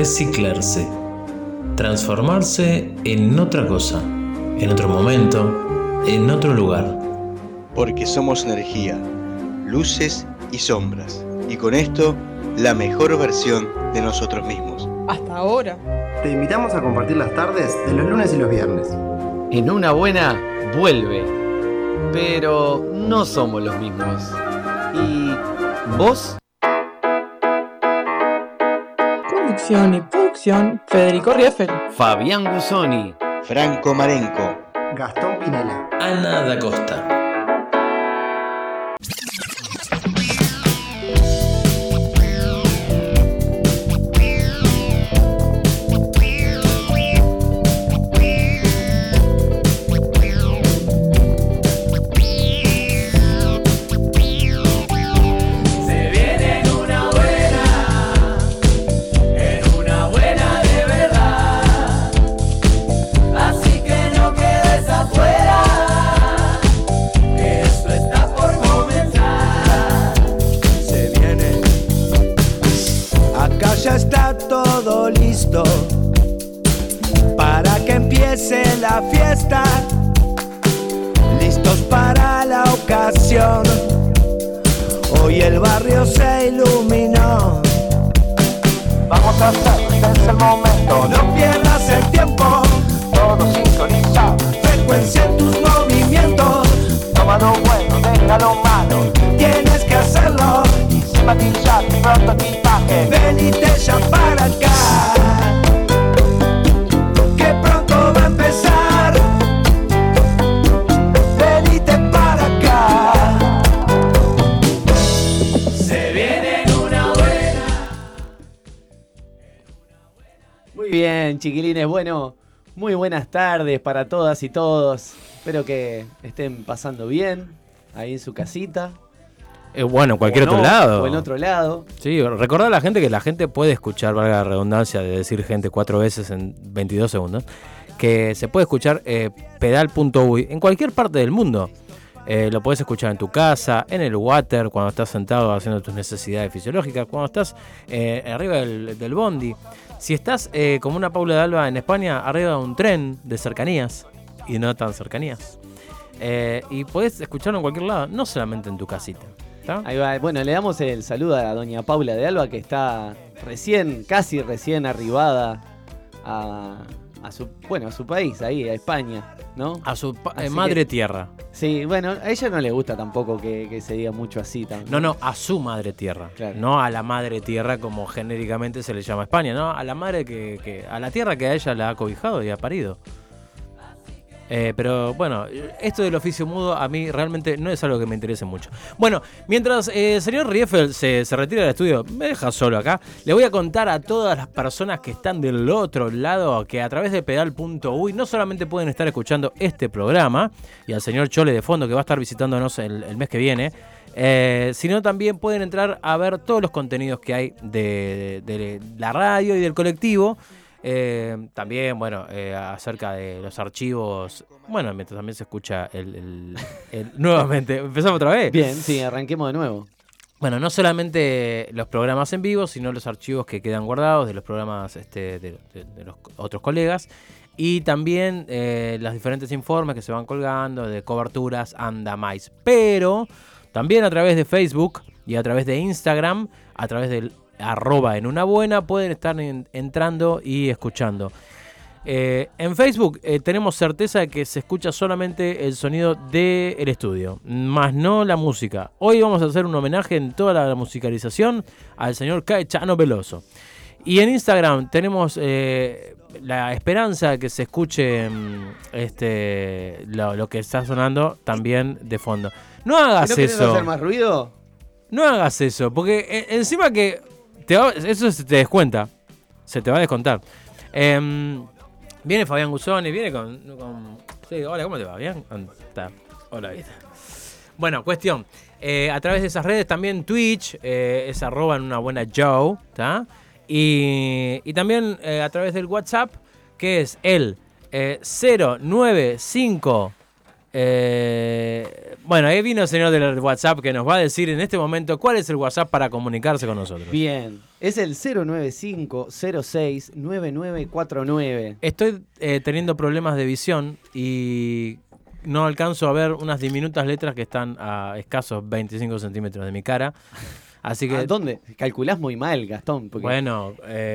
reciclarse, transformarse en otra cosa, en otro momento, en otro lugar. Porque somos energía, luces y sombras, y con esto, la mejor versión de nosotros mismos. Hasta ahora. Te invitamos a compartir las tardes de los lunes y los viernes. En una buena, vuelve. Pero no somos los mismos. ¿Y vos? Conducción y producción, Federico Rieffel, Fabián Guzzoni, Franco Marenco, Gastón Pinela, Ana Da Costa. Chiquilines, bueno, muy buenas tardes para todas y todos. Espero que estén pasando bien ahí en su casita. Bueno, cualquier otro lado. O en otro lado. Sí, recordá a la gente que la gente puede escuchar, valga la redundancia de decir gente 4 veces en 22 segundos, que se puede escuchar pedal.uy en cualquier parte del mundo. Lo podés escuchar en tu casa, en el water, cuando estás sentado haciendo tus necesidades fisiológicas, cuando estás arriba del bondi. Si estás como una Paula de Alba en España, arriba de un tren de cercanías y no tan cercanías. Y podés escucharlo en cualquier lado, no solamente en tu casita. ¿Está? Ahí va. Bueno, le damos el saludo a doña Paula de Alba, que está casi recién arribada a su país, ahí, a España, ¿no? A su madre tierra. Sí, bueno, a ella no le gusta tampoco que se diga mucho así también. No, a su madre tierra. Claro. No a la madre tierra como genéricamente se le llama a España, no, a la madre que a la tierra que a ella la ha cobijado y ha parido. Pero bueno, esto del oficio mudo a mí realmente no es algo que me interese mucho. Bueno, mientras el señor Rieffel se retira del estudio, me deja solo acá. Le voy a contar a todas las personas que están del otro lado que a través de pedal.uy no solamente pueden estar escuchando este programa y al señor Chole de fondo, que va a estar visitándonos el mes que viene, sino también pueden entrar a ver todos los contenidos que hay de la radio y del colectivo. También, bueno, acerca de los archivos. Bueno, mientras también se escucha el nuevamente, empezamos otra vez. Bien, sí, arranquemos de nuevo. Bueno, no solamente los programas en vivo, sino los archivos que quedan guardados de los programas de los otros colegas. Y también los diferentes informes que se van colgando de coberturas andamais. Pero también a través de Facebook y a través de Instagram, a través del @ en una buena, pueden estar entrando y escuchando. En Facebook tenemos certeza de que se escucha solamente el sonido del estudio, más no la música. Hoy vamos a hacer un homenaje en toda la musicalización al señor Caetano Veloso. Y en Instagram tenemos la esperanza de que se escuche lo que está sonando también de fondo. No hagas eso. ¿No querés hacer más ruido? No hagas eso, porque encima que eso se te descuenta. Se te va a descontar. Viene Fabián Guzzoni, viene con sí, hola, ¿cómo te va? ¿Bien? Está. Hola, ¿viste? Bueno, cuestión. A través de esas redes también Twitch, es @ en una buena Joe, ¿está? Y también a través del WhatsApp, que es el 095 Bueno, ahí vino el señor del WhatsApp que nos va a decir en este momento cuál es el WhatsApp para comunicarse con nosotros. Bien, es el 095069949. Estoy teniendo problemas de visión y no alcanzo a ver unas diminutas letras que están a escasos 25 centímetros de mi cara. Así que, ¿a dónde? Calculás muy mal, Gastón. Bueno,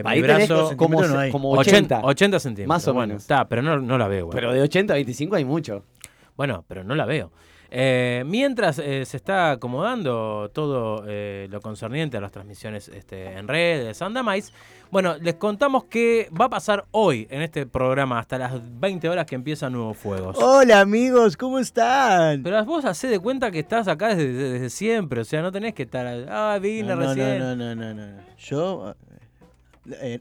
mi brazo como, no hay. Como 80 centímetros. Más o menos. Está, pero no la veo. Bueno. Pero de 80 a 25 hay mucho. Bueno, pero no la veo. Mientras se está acomodando todo lo concerniente a las transmisiones en redes, andamais, bueno, les contamos que va a pasar hoy en este programa hasta las 20 horas que empieza Nuevos Fuegos. Hola amigos, ¿cómo están? Pero vos hacés de cuenta que estás acá desde siempre, o sea, no tenés que estar... vine recién. No. Yo...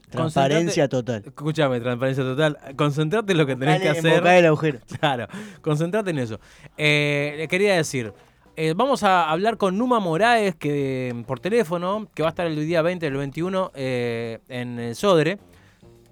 transparencia total. Escúchame, transparencia total. Concentrate en lo que tenés que hacer. El agujero. Claro, concentrate en eso. Le quería decir, vamos a hablar con Numa Moraes por teléfono, que va a estar el día 20 del 21 en Sodre.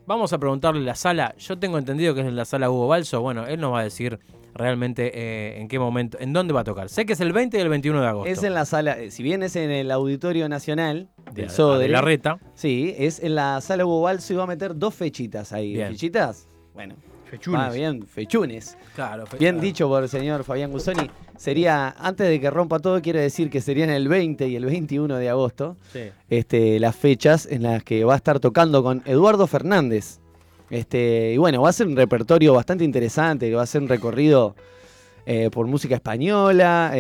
Vamos a preguntarle la sala. Yo tengo entendido que es la sala Hugo Balso. Bueno, él nos va a decir realmente en qué momento, en dónde va a tocar. Sé que es el 20 y el 21 de agosto. Es en la sala, si bien es en el Auditorio Nacional del Sodre, de la Reta. Sí, es en la sala Hugo Balso y va a meter 2 fechitas ahí. Bien. ¿Fechitas? Bueno. Fechunes. Ah, bien, fechunes. Claro. Bien dicho por el señor Fabián Guzzoni. Sería, antes de que rompa todo, quiero decir que serían el 20 y el 21 de agosto las fechas en las que va a estar tocando con Eduardo Fernández. Y bueno, va a ser un repertorio bastante interesante, que va a ser un recorrido por música española,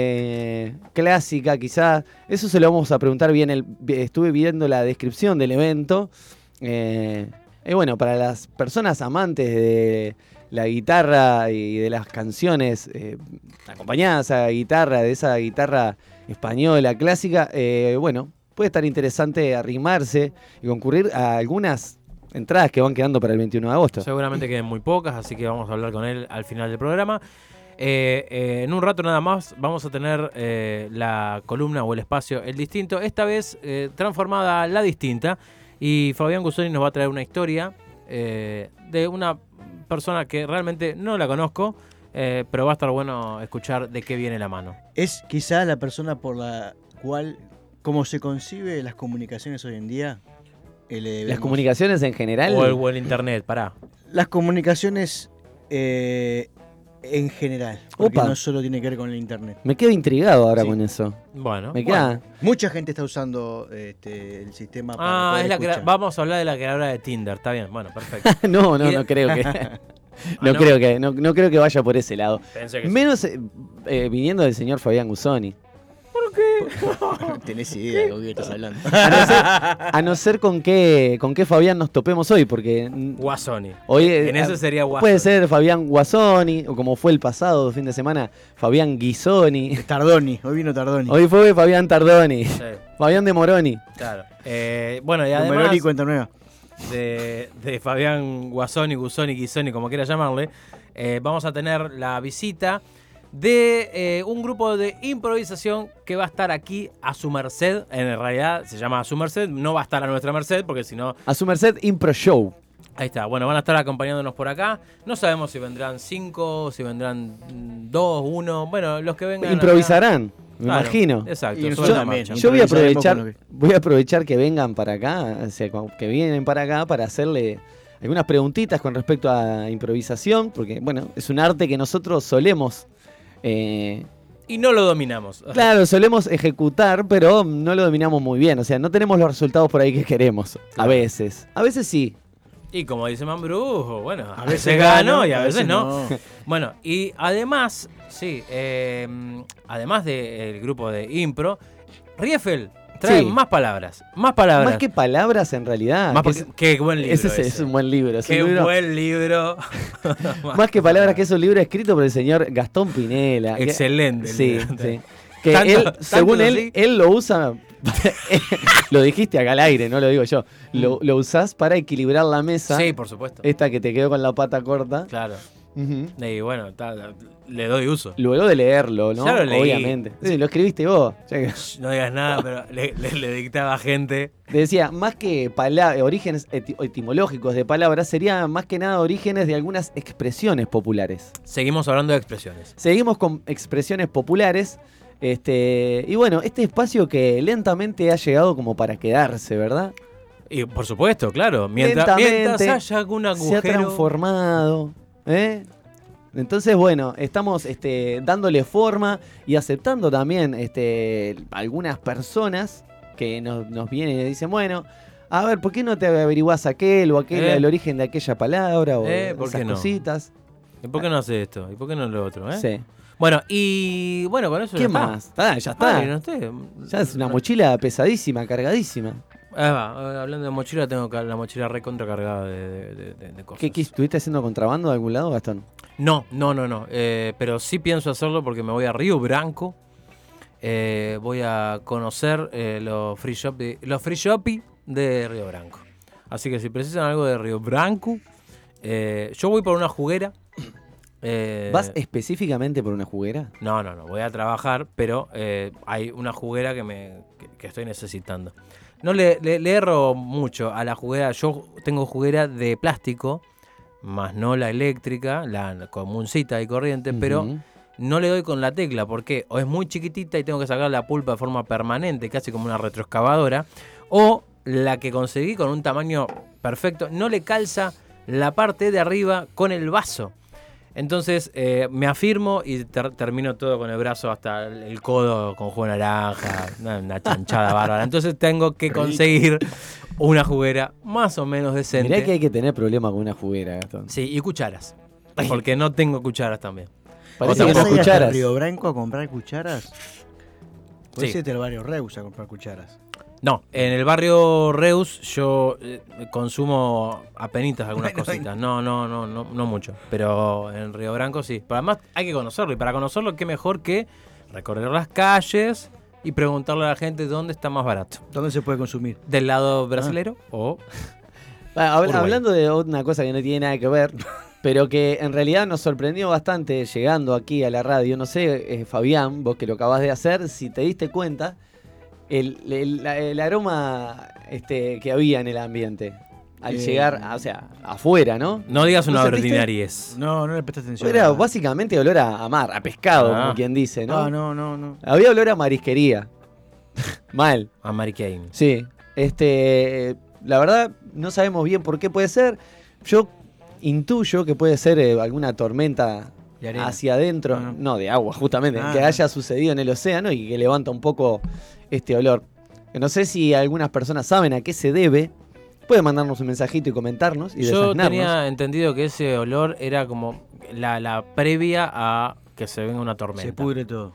clásica quizás. Eso se lo vamos a preguntar bien. Estuve viendo la descripción del evento. Bueno, para las personas amantes de la guitarra y de las canciones acompañadas a guitarra, de esa guitarra española clásica, bueno, puede estar interesante arrimarse y concurrir a algunas entradas que van quedando para el 21 de agosto. Seguramente queden muy pocas, así que vamos a hablar con él al final del programa. En un rato nada más vamos a tener la columna o el espacio El Distinto, esta vez transformada a La Distinta. Y Fabián Guzzoni nos va a traer una historia de una persona que realmente no la conozco, pero va a estar bueno escuchar de qué viene la mano. Es quizá la persona por la cual, como se concibe las comunicaciones hoy en día... ¿Las comunicaciones en general? O el internet, pará. Las comunicaciones en general, porque no solo tiene que ver con el internet. Me quedo intrigado ahora con eso. Bueno, mucha gente está usando el sistema para poder escuchar. Vamos a hablar de la creadora de Tinder, está bien, bueno, perfecto. No creo que... No creo que vaya por ese lado. Menos viniendo del señor Fabián Guzzoni. ¿Por qué? Tenés idea de lo que estás hablando. A no ser con qué Fabián nos topemos hoy, porque... Guzzoni. Hoy, en eso sería Guzzoni. Puede ser Fabián Guzzoni, o como fue el pasado fin de semana, Fabián Guizzoni. Tardoni, hoy vino Tardoni. Hoy fue Fabián Tardoni. Sí. Fabián de Moroni. Claro. Bueno, y además... Moroni cuenta nueva. De Fabián Guzzoni, Guizzoni, como quiera llamarle, vamos a tener la visita... de un grupo de improvisación que va a estar aquí a su merced. En realidad se llama A su merced, no va a estar a nuestra merced porque si no... A su merced Impro Show. Ahí está, bueno, van a estar acompañándonos por acá. No sabemos si vendrán 5, si vendrán 2, 1, bueno, los que vengan... Improvisarán, acá, me imagino. Exacto. Yo voy a aprovechar que vengan para acá, o sea, que vienen para acá para hacerle... algunas preguntitas con respecto a improvisación, porque, bueno, es un arte que nosotros solemos... y no lo dominamos. Claro, solemos ejecutar, pero no lo dominamos muy bien. O sea, no tenemos los resultados por ahí que queremos. Claro. A veces sí. Y como dice Mambrujo, bueno, a veces gano y a veces no. Bueno, y además, sí, además del grupo de impro, Rieffel trae más palabras. Más que palabras, en realidad. Qué buen libro. Es un buen libro. Qué buen libro. Más que palabras, que es un libro escrito por el señor Gastón Pinela. Excelente. Sí. Que según él lo usa... lo dijiste acá al aire, no lo digo yo. Lo usás para equilibrar la mesa. Sí, por supuesto. Esta que te quedó con la pata corta. Claro. Uh-huh. Y bueno, le doy uso. Luego de leerlo, ¿no? Claro, obviamente. Sí, lo escribiste vos. No digas nada, pero le dictaba a gente. Te decía, más que orígenes etimológicos de palabras, serían más que nada orígenes de algunas expresiones populares. Seguimos hablando de expresiones. Seguimos con expresiones populares. Y bueno, este espacio que lentamente ha llegado como para quedarse, ¿verdad? Y por supuesto, claro. Mientras haya algún agujero. Se ha transformado. Entonces, bueno, estamos dándole forma y aceptando también algunas personas que nos vienen y dicen, bueno, a ver, ¿por qué no te averiguás aquel o aquel el origen de aquella palabra o esas cositas? ¿Y por qué no hace esto? ¿Y por qué no lo otro? Sí. Bueno, y bueno, con eso. ¿Qué más? Ya está. Ay, ya es una mochila pesadísima, cargadísima. Hablando de mochila, tengo la mochila recontracargada de cosas. ¿Qué estuviste haciendo contrabando de algún lado, Gastón? No. Pero sí pienso hacerlo porque me voy a Río Branco. Voy a conocer los free shopping de Río Branco. Así que si precisan algo de Río Branco, yo voy por una juguera. ¿Vas específicamente por una juguera? No, voy a trabajar, pero hay una juguera que estoy necesitando. No le erro mucho a la juguera. Yo tengo juguera de plástico, más no la eléctrica, la comuncita y corriente, uh-huh. Pero no le doy con la tecla porque o es muy chiquitita y tengo que sacar la pulpa de forma permanente, casi como una retroexcavadora, o la que conseguí con un tamaño perfecto, no le calza la parte de arriba con el vaso. Entonces me afirmo y termino todo con el brazo hasta el codo con jugo de naranja, una chanchada bárbara. Entonces tengo que conseguir una juguera más o menos decente. Mirá que hay que tener problemas con una juguera, Gastón. Sí, y cucharas, porque no tengo cucharas también. ¿Parece que no hay cucharas? ¿Río Branco a comprar cucharas? ¿Puedes irte al barrio Reus a comprar cucharas? No, en el barrio Reus yo consumo apenitas algunas cositas. No mucho. Pero en Río Branco sí. Pero además hay que conocerlo. Y para conocerlo, qué mejor que recorrer las calles y preguntarle a la gente dónde está más barato. ¿Dónde se puede consumir? ¿Del lado brasilero o...? Hablando de una cosa que no tiene nada que ver, pero que en realidad nos sorprendió bastante llegando aquí a la radio. No sé, Fabián, vos que lo acabás de hacer, si te diste cuenta... El aroma que había en el ambiente al llegar, afuera, ¿no? No digas una ordinariez. No le prestaste atención. Era básicamente olor a mar, a pescado, como quien dice, ¿no? No. Había olor a marisquería. Mal. A mariqueín. Sí. La verdad, no sabemos bien por qué puede ser. Yo intuyo que puede ser alguna tormenta hacia adentro, no de agua, justamente, que haya sucedido en el océano y que levanta un poco este olor. No sé si algunas personas saben a qué se debe. Pueden mandarnos un mensajito y comentarnos y desaznarnos. Yo tenía entendido que ese olor era como la previa a que se venga una tormenta. Se pudre todo.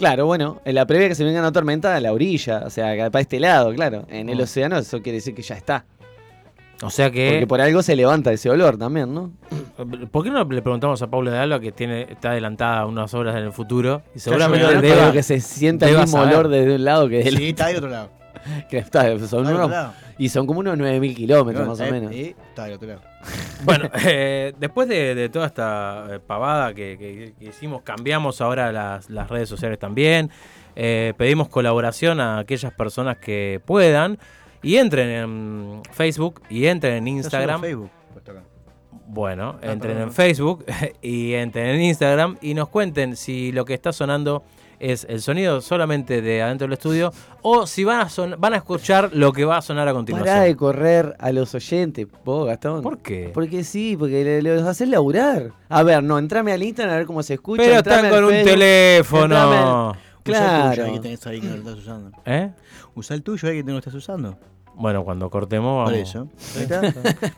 Claro, bueno, en la previa que se venga una tormenta a la orilla, o sea, para este lado, claro. En el océano eso quiere decir que ya está. O sea que... Porque por algo se levanta ese olor también, ¿no? ¿Por qué no le preguntamos a Paula de Alba que está adelantada unas horas en el futuro? Y seguramente deba que se sienta el mismo olor desde un lado que del... Sí, está del otro lado. Que está del otro lado. Y son como unos 9.000 kilómetros más o menos. Y está del otro lado. Bueno, después de toda esta pavada que hicimos, cambiamos ahora las redes sociales también. Pedimos colaboración a aquellas personas que puedan. Y entren en Facebook y entren en Instagram. Facebook, bueno, entren en Facebook y entren en Instagram y nos cuenten si lo que está sonando es el sonido solamente de adentro del estudio o si van a escuchar lo que va a sonar a continuación. Pará de correr a los oyentes, vos, Gastón. ¿Por qué? Porque sí, porque los haces laburar. A ver, no, entrame al Instagram a ver cómo se escucha. Pero están con un teléfono. Claro. Usa el tuyo ahí que no estás usando. Bueno, cuando cortemos vamos. Por eso.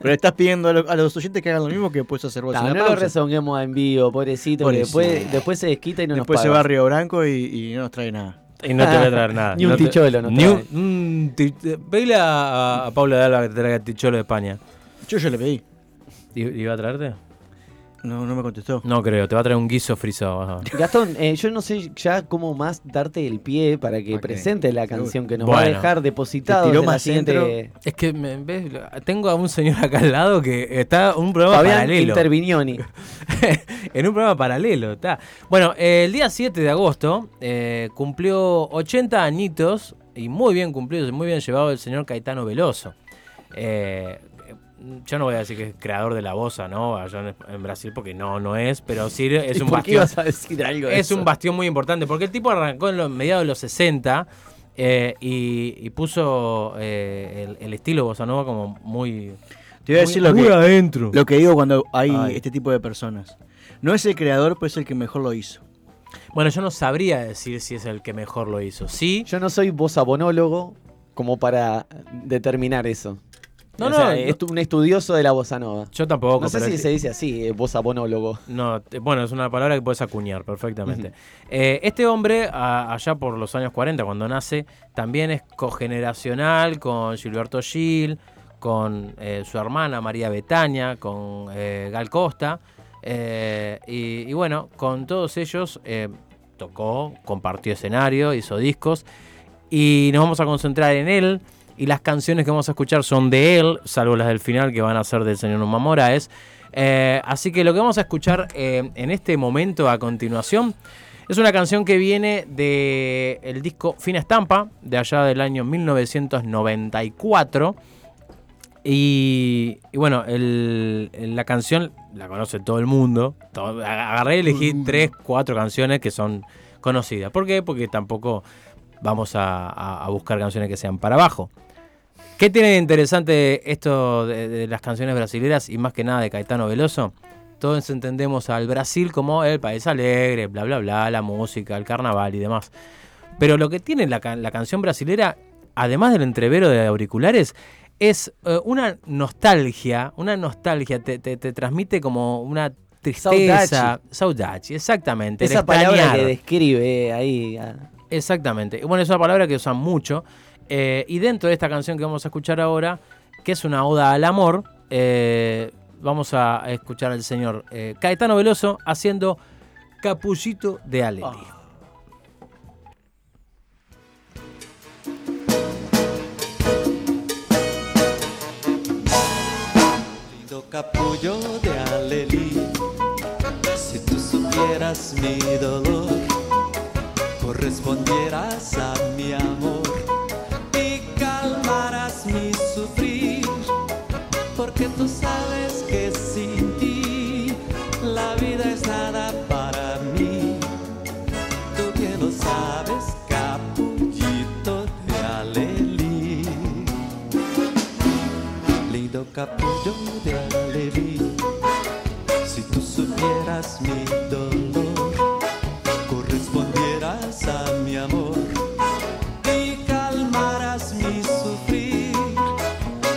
Pero estás pidiendo a los oyentes que hagan lo mismo que puedes hacer vos. No lo rezonguemos a envío, pobrecito. Después se desquita y no después nos paga. Después se va a Río Branco y no nos trae nada. Y no te va a traer nada. Ni un ticholo no trae. Pedile a Paula de Alba que te traiga el ticholo de España. Yo le pedí. ¿Y va a traerte? No me contestó. No creo, te va a traer un guiso frisado. Ajá. Gastón, yo no sé ya cómo más darte el pie para que presentes la canción que nos va a dejar depositado en la siguiente... Es que tengo a un señor acá al lado que está un programa Fabián paralelo. Intervinioni. en un programa paralelo. Está. Bueno, el día 7 de agosto cumplió 80 añitos, y muy bien cumplido, muy bien llevado, el señor Caetano Veloso. Yo no voy a decir que es creador de la bossa, ¿no? Allá en Brasil, porque no es, pero sí es un bastión. ¿Ibas a decir algo de eso? Un bastión muy importante, porque el tipo arrancó en los mediados de los 60 y puso el estilo bossa nova como muy... Te voy a decir lo que digo cuando hay este tipo de personas. No es el creador, pero es el que mejor lo hizo. Bueno, yo no sabría decir si es el que mejor lo hizo. Sí. Yo no soy bossabonólogo como para determinar eso. No, o sea, es un estudioso de la bossa nova. Yo tampoco. No sé si se dice así, bossabonólogo. No, bueno, es una palabra que podés acuñar perfectamente. Uh-huh. Este hombre, allá por los años 40, cuando nace, también es cogeneracional con Gilberto Gil, con su hermana María Betania, con Gal Costa, y bueno, con todos ellos tocó, compartió escenario, hizo discos, y nos vamos a concentrar en él, y las canciones que vamos a escuchar son de él, salvo las del final que van a ser del señor Numa Moraes, así que lo que vamos a escuchar en este momento a continuación es una canción que viene del disco Fina Estampa, de allá del año 1994, Y bueno, la canción la conoce todo el mundo. Agarré y elegí 3-4 canciones que son conocidas. ¿Por qué? Porque tampoco vamos a buscar canciones que sean para abajo. ¿Qué tiene de interesante esto de las canciones brasileras y más que nada de Caetano Veloso? Todos entendemos al Brasil como el país alegre, bla, bla, bla, la música, el carnaval y demás. Pero lo que tiene la canción brasilera, además del entrevero de auriculares, es una nostalgia, te transmite como una tristeza. Saudade, exactamente. Esa palabra que describe ahí. Exactamente. Bueno, es una palabra que usan mucho. Y dentro de esta canción que vamos a escuchar ahora, que es una oda al amor, vamos a escuchar al señor Caetano Veloso haciendo Capullito de Alegría. Oh. Capullo de Alelí, si tú supieras mi dolor, correspondieras a mi amor y calmaras mi sufrir, porque tú sabes que sin ti la vida es nada para mí. Tú que lo sabes, capullito de Alelí, lindo capullo de Alelí. Si tú supieras mi dolor, correspondieras a mi amor y calmaras mi sufrir,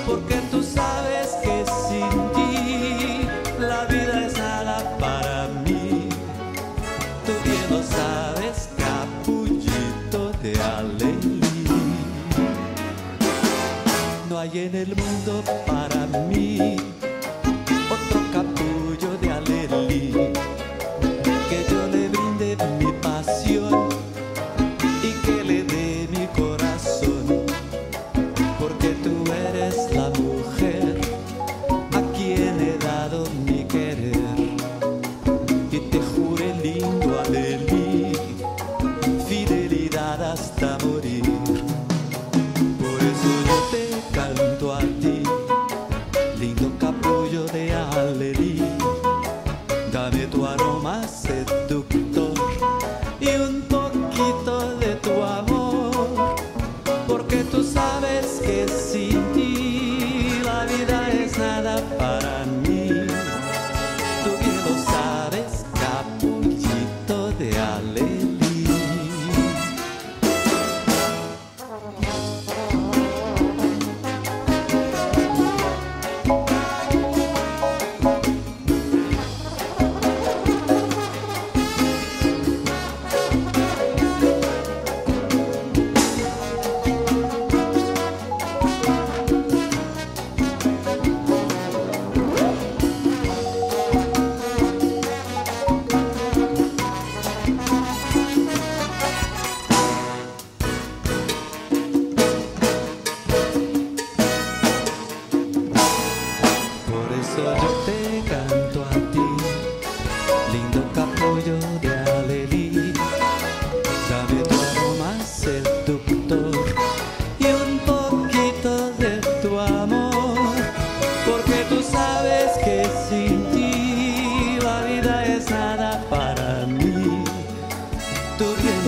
porque tú sabes que sin ti la vida es nada para mí. Tú bien lo sabes, capullito de Alelí. No hay en el mundo para mí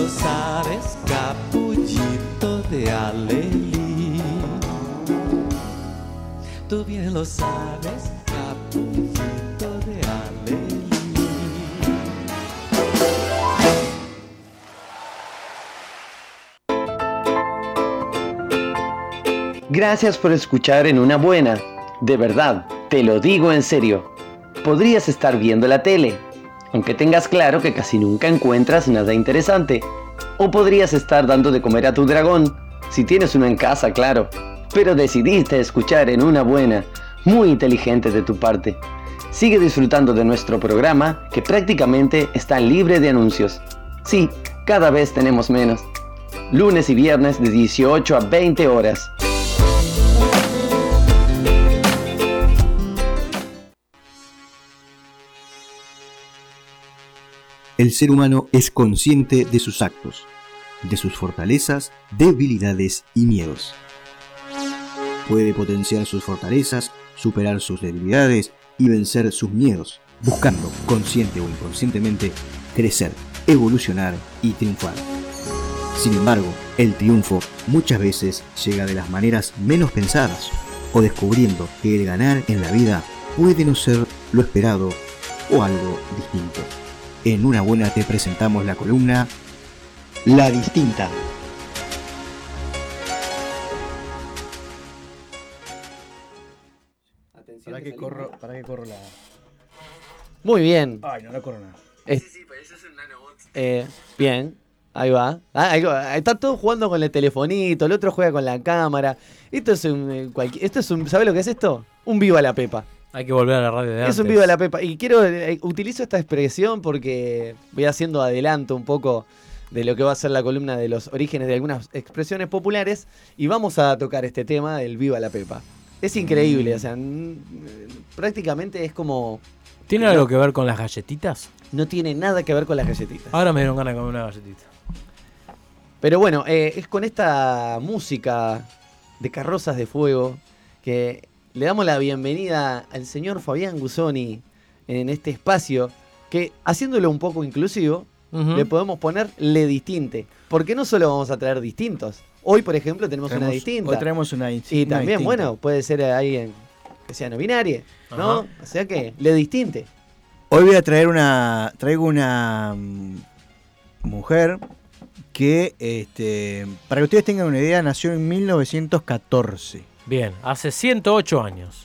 lo sabes, capullito de Alelí. Tú bien lo sabes, capullito de Alelí. Gracias por escuchar En Una Buena. De verdad, te lo digo en serio. Podrías estar viendo la tele, aunque tengas claro que casi nunca encuentras nada interesante. O podrías estar dando de comer a tu dragón, si tienes uno en casa, claro. Pero decidiste escuchar En Una Buena. Muy inteligente de tu parte. Sigue disfrutando de nuestro programa, que prácticamente está libre de anuncios. Sí, cada vez tenemos menos. Lunes y viernes de 18 a 20 horas. El ser humano es consciente de sus actos, de sus fortalezas, debilidades y miedos. Puede potenciar sus fortalezas, superar sus debilidades y vencer sus miedos, buscando, consciente o inconscientemente, crecer, evolucionar y triunfar. Sin embargo, el triunfo muchas veces llega de las maneras menos pensadas, o descubriendo que el ganar en la vida puede no ser lo esperado o algo distinto. En Una Buena te presentamos la columna La Distinta. Atención, para que corro la... Muy bien. Ay, no corro nada. Sí, para eso es un nanobot. Bien, ahí va. Está todo jugando con el telefonito, el otro juega con la cámara. ¿Sabés lo que es esto? Un viva la Pepa. Hay que volver a la radio de antes. Es un viva la Pepa. Y utilizo esta expresión porque voy haciendo adelanto un poco de lo que va a ser la columna de los orígenes de algunas expresiones populares. Y vamos a tocar este tema del viva la Pepa. Es increíble, o sea, prácticamente es como... ¿Tiene algo que ver con las galletitas? No tiene nada que ver con las galletitas. Ahora me dieron ganas de comer una galletita. Pero bueno, es con esta música de Carrozas de Fuego que... Le damos la bienvenida al señor Fabián Guzzoni en este espacio que, haciéndolo un poco inclusivo, le podemos poner Le Distinte. Porque no solo vamos a traer distintos. Hoy, por ejemplo, tenemos una distinta. Hoy traemos una distinta. Y también, bueno, puede ser alguien que sea no binario, ¿no? Ajá. O sea que, Le Distinte. Hoy voy a traer una mujer que, para que ustedes tengan una idea, nació en 1914. Bien, hace 108 años.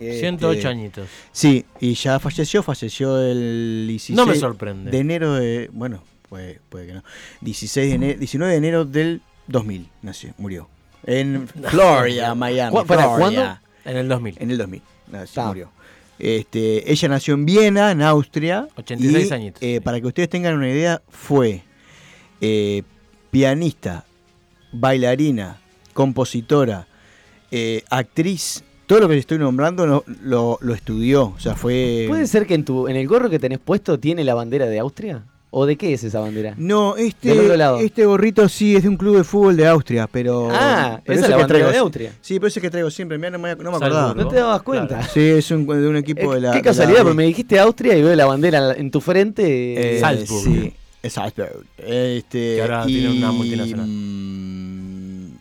108 añitos. Sí, y ya falleció el 16 no me sorprende. De enero de... Bueno, puede que no. 19 de enero del 2000 nació, murió. En Florida, Miami. ¿Cuándo? En el 2000. Murió. Ella nació en Viena, en Austria. 86 añitos. Para que ustedes tengan una idea, fue pianista, bailarina, compositora, actriz, todo lo que le estoy nombrando lo estudió, o sea, fue... ¿Puede ser que en el gorro que tenés puesto tiene la bandera de Austria? ¿O de qué es esa bandera? No, este gorrito sí es de un club de fútbol de Austria, pero... Ah, pero esa es la bandera de Austria. Sí, pero eso es que traigo siempre, mirá, no me acordaba. ¿No te dabas cuenta? Claro. Sí, es de un equipo de la... Qué casualidad, porque me dijiste Austria y veo la bandera en tu frente. Salzburg. Sí, exacto. Que ahora tiene una multinacional.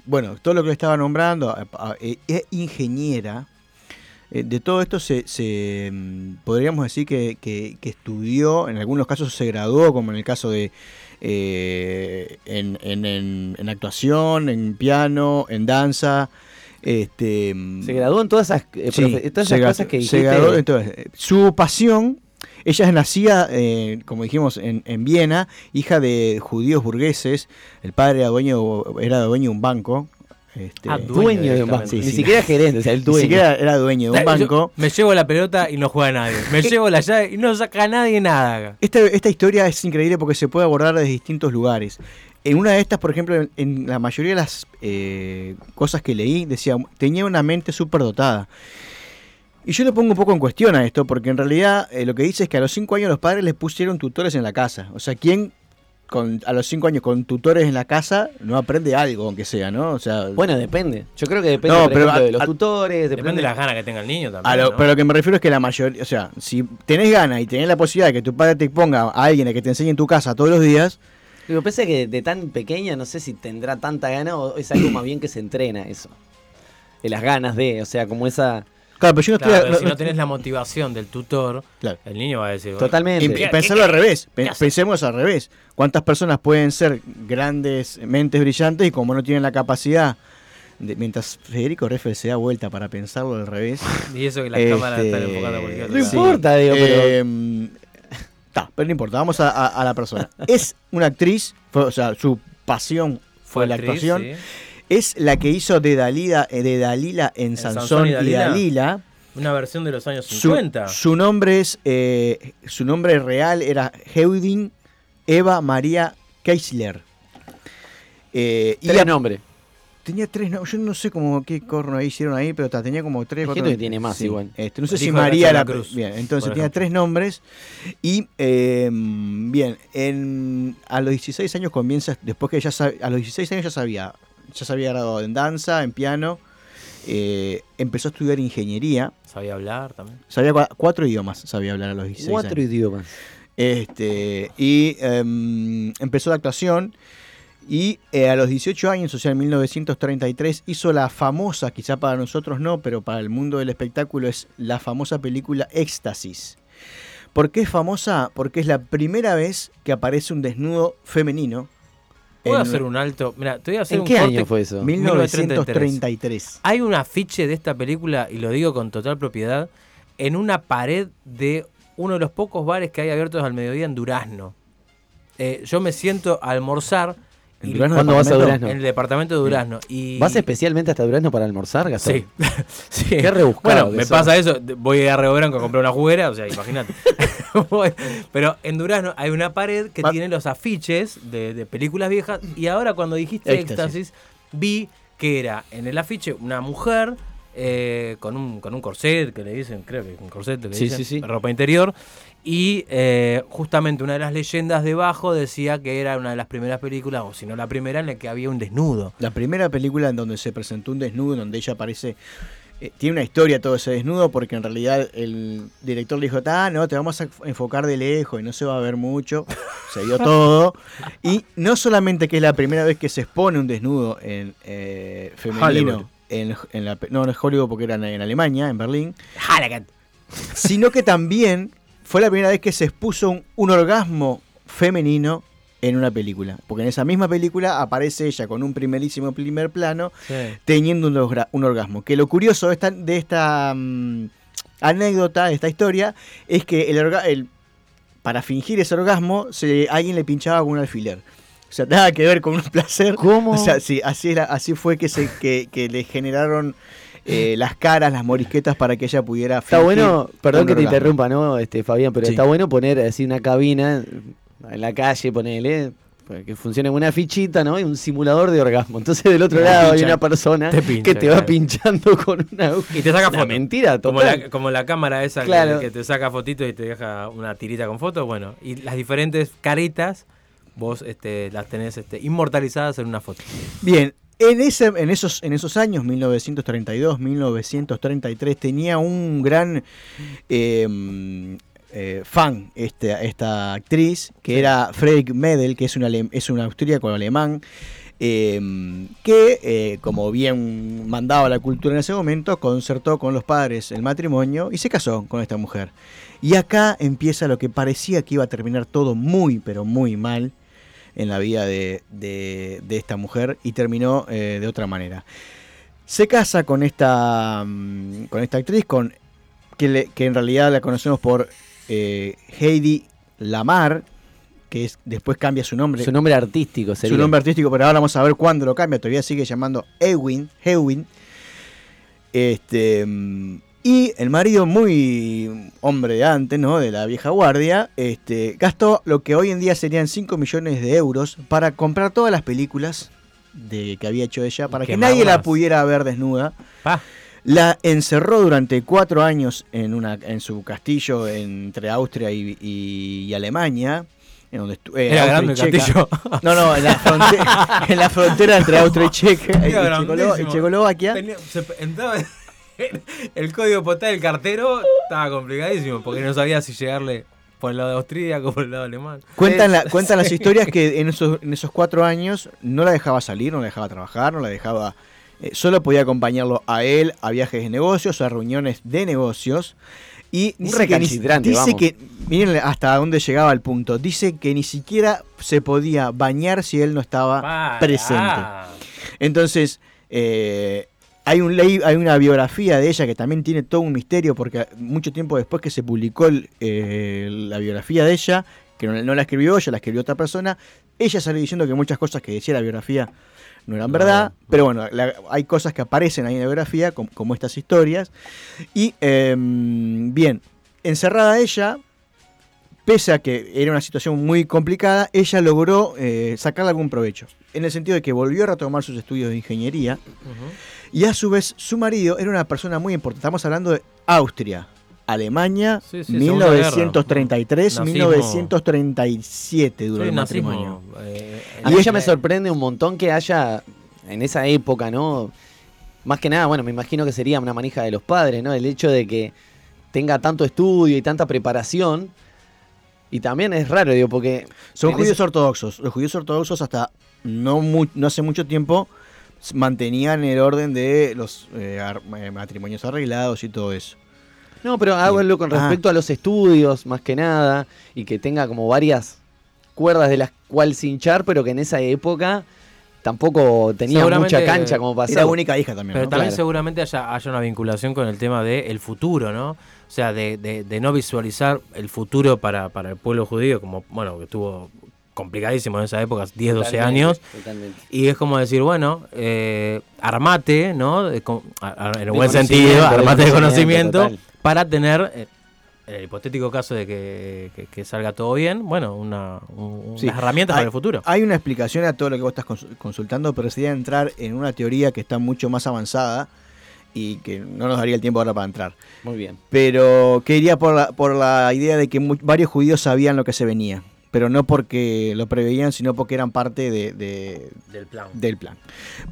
Bueno, todo lo que le estaba nombrando, es ingeniera. De todo esto se podríamos decir que estudió, en algunos casos se graduó, como en el caso de en actuación, en piano, en danza. Se graduó en todas esas, cosas que dijiste. Se graduó, entonces, su pasión. Ella nacía, como dijimos, en Viena, hija de judíos burgueses. El padre era dueño de un banco. Dueño de un banco. Sí, ni siquiera gerente, o sea, el dueño. Ni siquiera era dueño de un banco. Me llevo la pelota y no juega nadie. Me llevo la llave y no saca nadie nada. Esta historia es increíble porque se puede abordar desde distintos lugares. En una de estas, por ejemplo, en la mayoría de las cosas que leí, decía, tenía una mente súper dotada. Y yo le pongo un poco en cuestión a esto, porque en realidad lo que dice es que a los 5 años los padres les pusieron tutores en la casa. O sea, ¿quién a los 5 años con tutores en la casa no aprende algo, aunque sea, no? O sea, bueno, depende. Yo creo que depende, no, pero de los tutores. Depende de las ganas que tenga el niño también, ¿no? Pero lo que me refiero es que la mayoría... O sea, si tenés ganas y tenés la posibilidad de que tu padre te ponga a alguien a que te enseñe en tu casa todos los días... Yo pensé que de tan pequeña no sé si tendrá tanta gana o es algo más bien que se entrena eso. Las ganas de, o sea, como esa... Claro, pero yo no estoy... Claro, pero si no tenés la motivación del tutor, claro, el niño va a decir... Totalmente. Y pensarlo al revés, pensemos al revés. ¿Cuántas personas pueden ser grandes mentes brillantes y como no tienen la capacidad... Mientras Federico Reffel se da vuelta para pensarlo al revés... Y eso que las cámaras están enfocadas a cualquier otra. No importa, digo, pero no importa, vamos a la persona. Es una actriz, o sea, su pasión fue la actuación... Sí. Es la que hizo de Dalila en Sansón y Dalila. Una versión de los años 50. Su nombre es su nombre real era Heudin Eva María Keisler. Nombre. Tenía tres nombres. Yo no sé cómo qué corno hicieron ahí, pero tenía como tres. Cuatro, que tiene más, sí, igual. No sé si María la Cruz. Bien, entonces tenía tres nombres. Y bien, a los 16 años comienza, después que a los 16 años ya se había graduado en danza, en piano, empezó a estudiar ingeniería. Sabía hablar también. Sabía cuatro idiomas, sabía hablar a los 16 años. Cuatro idiomas. Y empezó la actuación y a los 18 años, o sea, en 1933, hizo la famosa, quizá para nosotros no, pero para el mundo del espectáculo es la famosa película Éxtasis. ¿Por qué es famosa? Porque es la primera vez que aparece un desnudo femenino. ¿Puedo hacer un alto? Mira, te voy a hacer un corte. ¿En qué año fue eso? 1933. Hay un afiche de esta película, y lo digo con total propiedad, en una pared de uno de los pocos bares que hay abiertos al mediodía en Durazno. Yo me siento a almorzar. ¿En Durazno? ¿Cuándo vas a Durazno? En el departamento de Durazno. Y... ¿Vas especialmente hasta Durazno para almorzar, Gastón? Sí. Sí. Qué rebuscado. Bueno, me pasa eso. Voy a Río Branco a comprar una juguera, o sea, imagínate. Pero en Durazno hay una pared que tiene los afiches de películas viejas. Y ahora cuando dijiste Éxtasis, vi que era en el afiche una mujer con un corset, que le dicen, creo que un corset, que le dicen, sí. Ropa interior. Y justamente una de las leyendas debajo decía que era una de las primeras películas, o si no la primera, en la que había un desnudo. La primera película en donde se presentó un desnudo, en donde ella aparece... tiene una historia todo ese desnudo, porque en realidad el director le dijo, no, te vamos a enfocar de lejos y no se va a ver mucho. Se dio todo. Y no solamente que es la primera vez que se expone un desnudo femenino no es Hollywood, porque era en Alemania, en Berlín, sino que también fue la primera vez que se expuso un orgasmo femenino en una película, porque en esa misma película aparece ella con un primer plano, sí, teniendo un orgasmo. Que lo curioso de esta anécdota, de esta historia, es que para fingir ese orgasmo, alguien le pinchaba con un alfiler. O sea, nada que ver con un placer. ¿Cómo? O sea, sí, así fue que le generaron las caras, las morisquetas, para que ella pudiera fingir. Está bueno, perdón que te interrumpa, ¿no, Fabián? Pero sí, está bueno poner así una cabina... en la calle, ponele, que funcione una fichita, ¿no? Y un simulador de orgasmo. Entonces del otro lado hay una persona que te va pinchando con una aguja. Y te saca foto. Mentira, total. Como la cámara esa, claro, que te saca fotito y te deja una tirita con fotos. Bueno, y las diferentes caretas vos las tenés inmortalizadas en una foto. Bien, en esos años, 1932, 1933, tenía un gran... fan esta actriz, que era Friederike Medel, que es un austríaco alemán, que como bien mandaba la cultura en ese momento, concertó con los padres el matrimonio y se casó con esta mujer. Y acá empieza lo que parecía que iba a terminar todo muy, pero muy mal en la vida de esta mujer, y terminó de otra manera. Se casa con esta actriz, que en realidad la conocemos por Heidi Lamar, que después cambia su nombre. Su nombre artístico sería. Su nombre artístico, pero ahora vamos a ver cuándo lo cambia. Todavía sigue llamando Hewin. Y el marido, muy hombre de antes, ¿no? De la vieja guardia, gastó lo que hoy en día serían 5 millones de euros para comprar todas las películas que había hecho ella, para que nadie la pudiera ver desnuda. La encerró durante 4 años en su castillo entre Austria y Alemania. En donde era grande el castillo. No, en la frontera entre Austria y Checa y Checoslovaquia. Entonces, el código postal del cartero estaba complicadísimo, porque no sabía si llegarle... por el lado austríaco, por el lado alemán. Cuentan las historias que en esos 4 años no la dejaba salir, no la dejaba trabajar, no la dejaba... solo podía acompañarlo a él a viajes de negocios, a reuniones de negocios. Y un recalcitrante, vamos. Que, miren hasta dónde llegaba el punto. Dice que ni siquiera se podía bañar si él no estaba presente. Entonces, hay una biografía de ella que también tiene todo un misterio, porque mucho tiempo después que se publicó la biografía de ella, que no la escribió ella, la escribió otra persona, ella salió diciendo que muchas cosas que decía la biografía no eran verdad, pero bueno, hay cosas que aparecen ahí en la biografía, como estas historias. Y bien, encerrada ella, pese a que era una situación muy complicada, ella logró sacarle algún provecho, en el sentido de que volvió a retomar sus estudios de ingeniería, y a su vez su marido era una persona muy importante. Estamos hablando de Austria, Alemania, 1933, 1937 duró el matrimonio. A mí ya me sorprende un montón que haya, en esa época, ¿no? Más que nada, bueno, me imagino que sería una manija de los padres, ¿no? El hecho de que tenga tanto estudio y tanta preparación. Y también es raro, digo, porque... Son judíos ortodoxos. Los judíos ortodoxos hasta no hace mucho tiempo mantenían el orden de los matrimonios arreglados y todo eso. No, pero háganlo con respecto a los estudios, más que nada, y que tenga como varias cuerdas de las cuales hinchar, pero que en esa época tampoco tenía mucha cancha como pasaba. Era única hija también. Pero ¿no? También seguramente haya una vinculación con el tema del futuro, ¿no? O sea, de no visualizar el futuro para el pueblo judío, como, bueno, que estuvo complicadísimo en esa época, 10, 12 años. Totalmente. Y es como decir, bueno, armate, ¿no? En buen sentido, armate de conocimiento. Total. Para tener, en el hipotético caso de que salga todo bien, bueno, unas herramientas para el futuro. Hay una explicación a todo lo que vos estás consultando, pero sería entrar en una teoría que está mucho más avanzada y que no nos daría el tiempo ahora para entrar. Muy bien. Pero que iría por la idea de que varios judíos sabían lo que se venía, pero no porque lo preveían, sino porque eran parte del plan.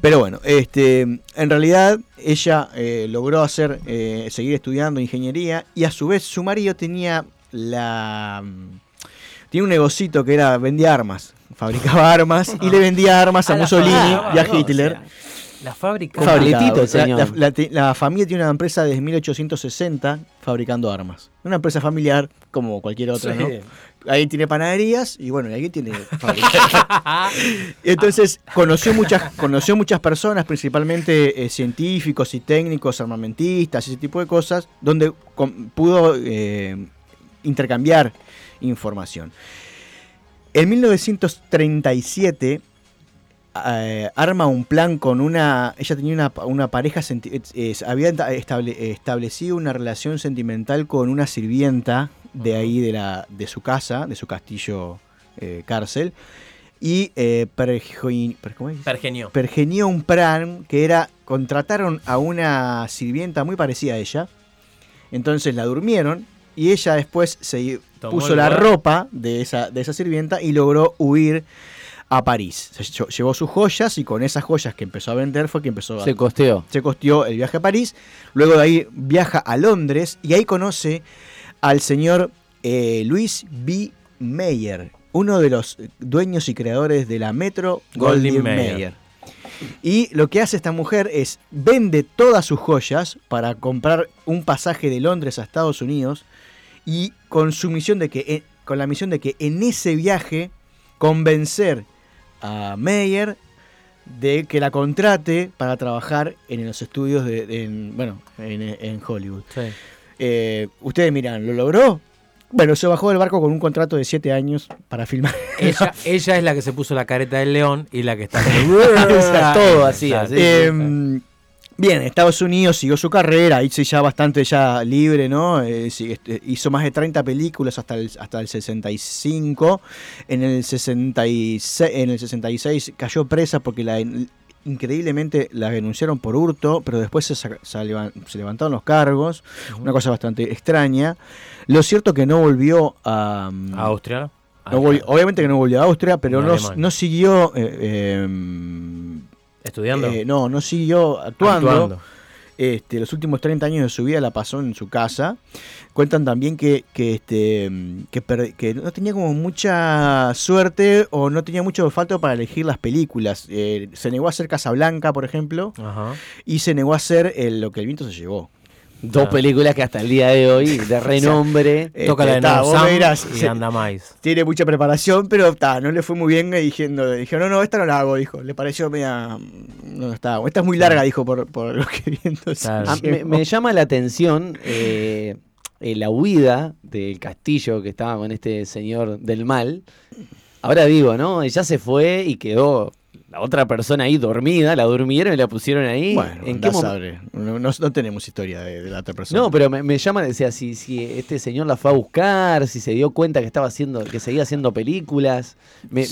Pero bueno, en realidad ella logró seguir estudiando ingeniería, y a su vez su marido tenía un negocito que era, vendía armas, fabricaba armas y le vendía armas a Mussolini y a Hitler. O sea, la fábrica. La familia tiene una empresa desde 1860 fabricando armas. Una empresa familiar como cualquier otra, sí, ¿no? Alguien tiene panaderías y bueno, alguien tiene fabricación. Entonces, conoció muchas personas, principalmente científicos y técnicos, armamentistas, ese tipo de cosas, donde pudo intercambiar información. En 1937 arma un plan con una... Ella tenía una pareja... había establecido una relación sentimental con una sirvienta de ahí, de su casa, de su castillo cárcel, y pergenió un plan que era... Contrataron a una sirvienta muy parecida a ella, entonces la durmieron y ella después se puso la ropa de esa sirvienta y logró huir a París. Se llevó sus joyas, y con esas joyas que empezó a vender fue que se costeó el viaje a París. Luego de ahí viaja a Londres y ahí conoce al señor Louis B. Mayer, uno de los dueños y creadores de la Metro Goldwyn Mayer. Y lo que hace esta mujer es vende todas sus joyas para comprar un pasaje de Londres a Estados Unidos, y con la misión de que en ese viaje convencer a Mayer de que la contrate para trabajar en los estudios en Hollywood. Sí. Ustedes miran, ¿lo logró? Bueno, se bajó del barco con un contrato de 7 años para filmar. Ella es la que se puso la careta del león y la que está... todo así. Bien, Estados Unidos siguió su carrera, ahí sí ya bastante ya libre, ¿no? Hizo más de 30 películas hasta el 65. En el 66 cayó presa porque increíblemente la denunciaron por hurto, pero después se levantaron los cargos. Una cosa bastante extraña. Lo cierto que no volvió a Austria. Obviamente que no volvió a Austria, pero no siguió... ¿Estudiando? No siguió actuando. los últimos 30 años de su vida la pasó en su casa. Cuentan también que no tenía como mucha suerte o no tenía mucho olfato para elegir las películas. Se negó a hacer Casablanca, por ejemplo, ajá, y se negó a hacer Lo que el viento se llevó. Dos películas que hasta el día de hoy, de renombre, toca la de Noam y anda más. Tiene mucha preparación, pero no le fue muy bien diciendo, dijo, no, esta no la hago, dijo. Le pareció media, esta es muy larga, dijo, por lo que viento. Me llama la atención la huida del castillo que estaba con este señor del mal. Ahora digo, ¿no? Ella se fue y quedó la otra persona ahí dormida, la durmieron y la pusieron ahí. Bueno, ¿en qué no tenemos historia de la otra persona. No, pero me llama, decía, si este señor la fue a buscar, si se dio cuenta que seguía haciendo películas. Me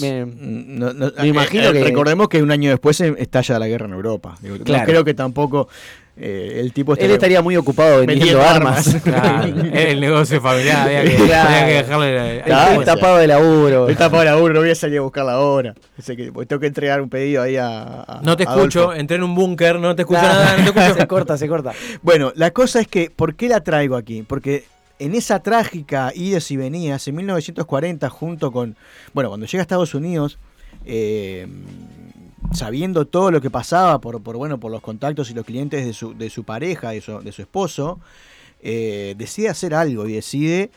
imagino que... Recordemos que un año después estalla la guerra en Europa. Digo, claro. No creo que tampoco... el tipo él estaría muy ocupado vendiendo armas. Claro, era el negocio familiar, había que dejarle el tapado de laburo. El tapado de laburo, no voy a salir a buscarla ahora. Tengo que entregar un pedido ahí a no te Adolfo. Escucho, entré en un búnker, no te escucho nada, no te escucho. Se corta. Bueno, la cosa es que, ¿por qué la traigo aquí? Porque en esa trágica idas y venidas, en 1940, junto con... Bueno, cuando llega a Estados Unidos... sabiendo todo lo que pasaba por los contactos y los clientes de su pareja, de su esposo, decide hacer algo y decide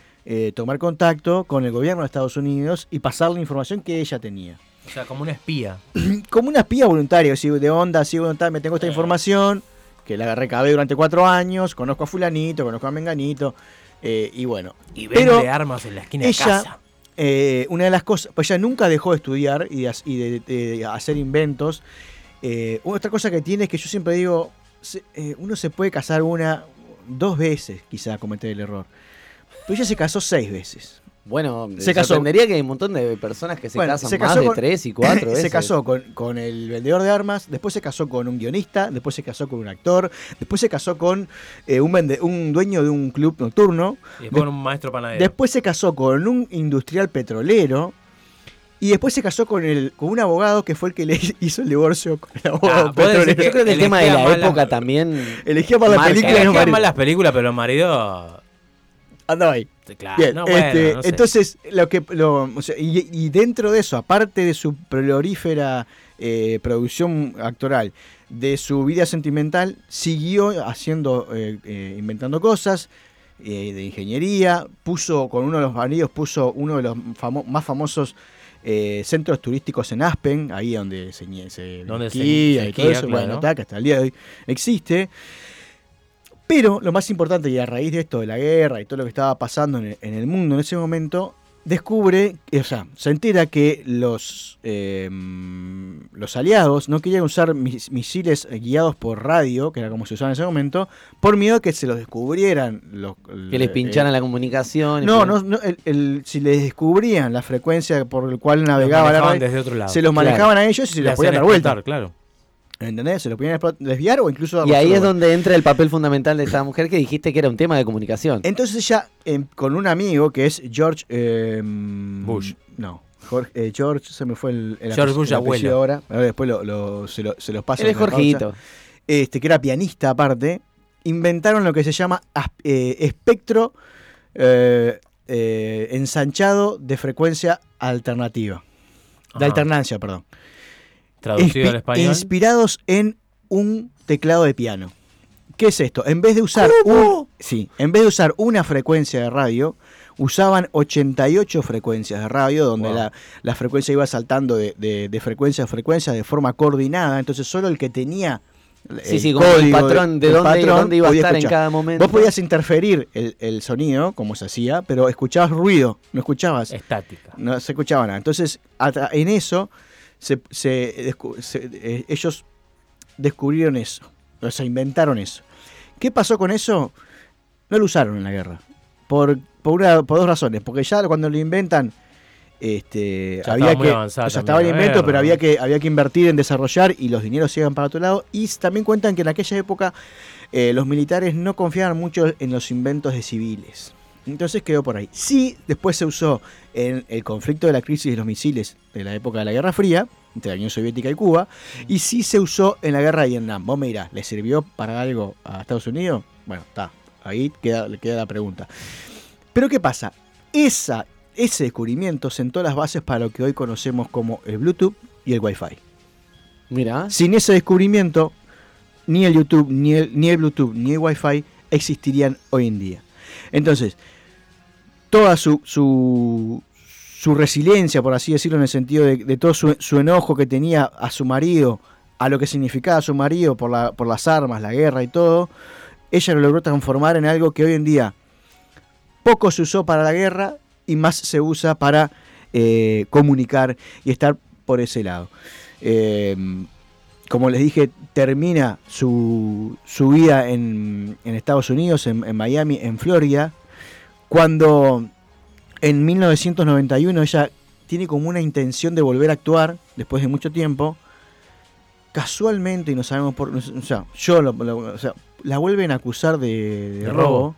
tomar contacto con el gobierno de Estados Unidos y pasar la información que ella tenía. O sea, como una espía. Como una espía voluntaria, así, de onda, así, me tengo esta información, que la recabé durante 4 años, conozco a fulanito, conozco a menganito, y bueno. Y vende armas en la esquina de casa. Una de las cosas, pues ella nunca dejó de estudiar y de hacer inventos. Otra cosa que tiene es que yo siempre digo, uno se puede casar 2 veces, quizá cometer el error. Pero ella se casó 6 veces. Bueno, se sorprendería que hay un montón de personas que se casan más de 3 y 4 veces. Se casó con el vendedor de armas, después se casó con un guionista, después se casó con un actor, después se casó con un dueño de un club nocturno. Y después con un maestro panadero. Después se casó con un industrial petrolero. Y después se casó con un abogado que fue el que le hizo el divorcio con el abogado petrolero. Yo creo que el tema de la época también... Elegía para las películas. Elegía para las películas, pero el marido... Andaba ahí. Claro, bien, no sé. Entonces, y dentro de eso, aparte de su prolífera producción actoral, de su vida sentimental, siguió inventando cosas de ingeniería, puso uno de los más famosos centros turísticos en Aspen, ahí donde se esquía y todo eso, claro, bueno, que hasta el día de hoy existe. Pero lo más importante, y a raíz de esto, de la guerra y todo lo que estaba pasando en el mundo en ese momento, se entera que los aliados no querían usar misiles guiados por radio, que era como se usaba en ese momento, por miedo a que se los descubrieran. Que les pincharan la comunicación. Si les descubrían la frecuencia por la cual navegaba la radio, desde otro lado. Se los manejaban a ellos y se les podían dar vuelta. Claro. ¿Entendés? Se lo podían desviar o incluso... Y ahí es donde entra el papel fundamental de esta mujer que dijiste que era un tema de comunicación. Entonces ella, con un amigo que es George... Bush. No, George, se me fue el George Bush, abuelo. Ahora. Después se los paso. Él es Jorgito. Que era pianista aparte. Inventaron lo que se llama espectro ensanchado de frecuencia alternativa. Ajá. De alternancia, perdón. Traducido al español. Inspirados en un teclado de piano. ¿Qué es esto? En vez de usar una frecuencia de radio, usaban 88 frecuencias de radio, donde la frecuencia iba saltando de frecuencia a frecuencia de forma coordinada. Entonces solo el que tenía código, como el patrón de dónde iba a estar escuchar en cada momento. Vos podías interferir el sonido, como se hacía, pero escuchabas ruido, no escuchabas estática. No se escuchaba nada. Entonces, en eso... ellos descubrieron eso, o sea, inventaron eso. ¿Qué pasó con eso? No lo usaron en la guerra por 2 razones, porque ya cuando lo inventan estaba el invento, pero había que invertir en desarrollar y los dineros iban para otro lado. Y también cuentan que en aquella época los militares no confiaban mucho en los inventos de civiles. Entonces quedó por ahí. Sí, después se usó en el conflicto de la crisis de los misiles de la época de la Guerra Fría. entre la Unión Soviética y Cuba, y sí se usó en la guerra de Vietnam. Vos me dirás, ¿le sirvió para algo a Estados Unidos? Bueno, está, ahí queda la pregunta. Pero ¿qué pasa? Ese descubrimiento sentó las bases para lo que hoy conocemos como el Bluetooth y el Wi-Fi. Mira. Sin ese descubrimiento, ni el YouTube, ni el Bluetooth, ni el Wi-Fi existirían hoy en día. Entonces, toda su resiliencia, por así decirlo, en el sentido de todo su enojo que tenía a su marido, a lo que significaba su marido por las armas, la guerra y todo, ella lo logró transformar en algo que hoy en día poco se usó para la guerra y más se usa para comunicar y estar por ese lado. Como les dije, termina su vida en Estados Unidos, en Miami, en Florida, cuando en 1991 ella tiene como una intención de volver a actuar después de mucho tiempo. Casualmente, y no sabemos por qué, la vuelven a acusar de robo.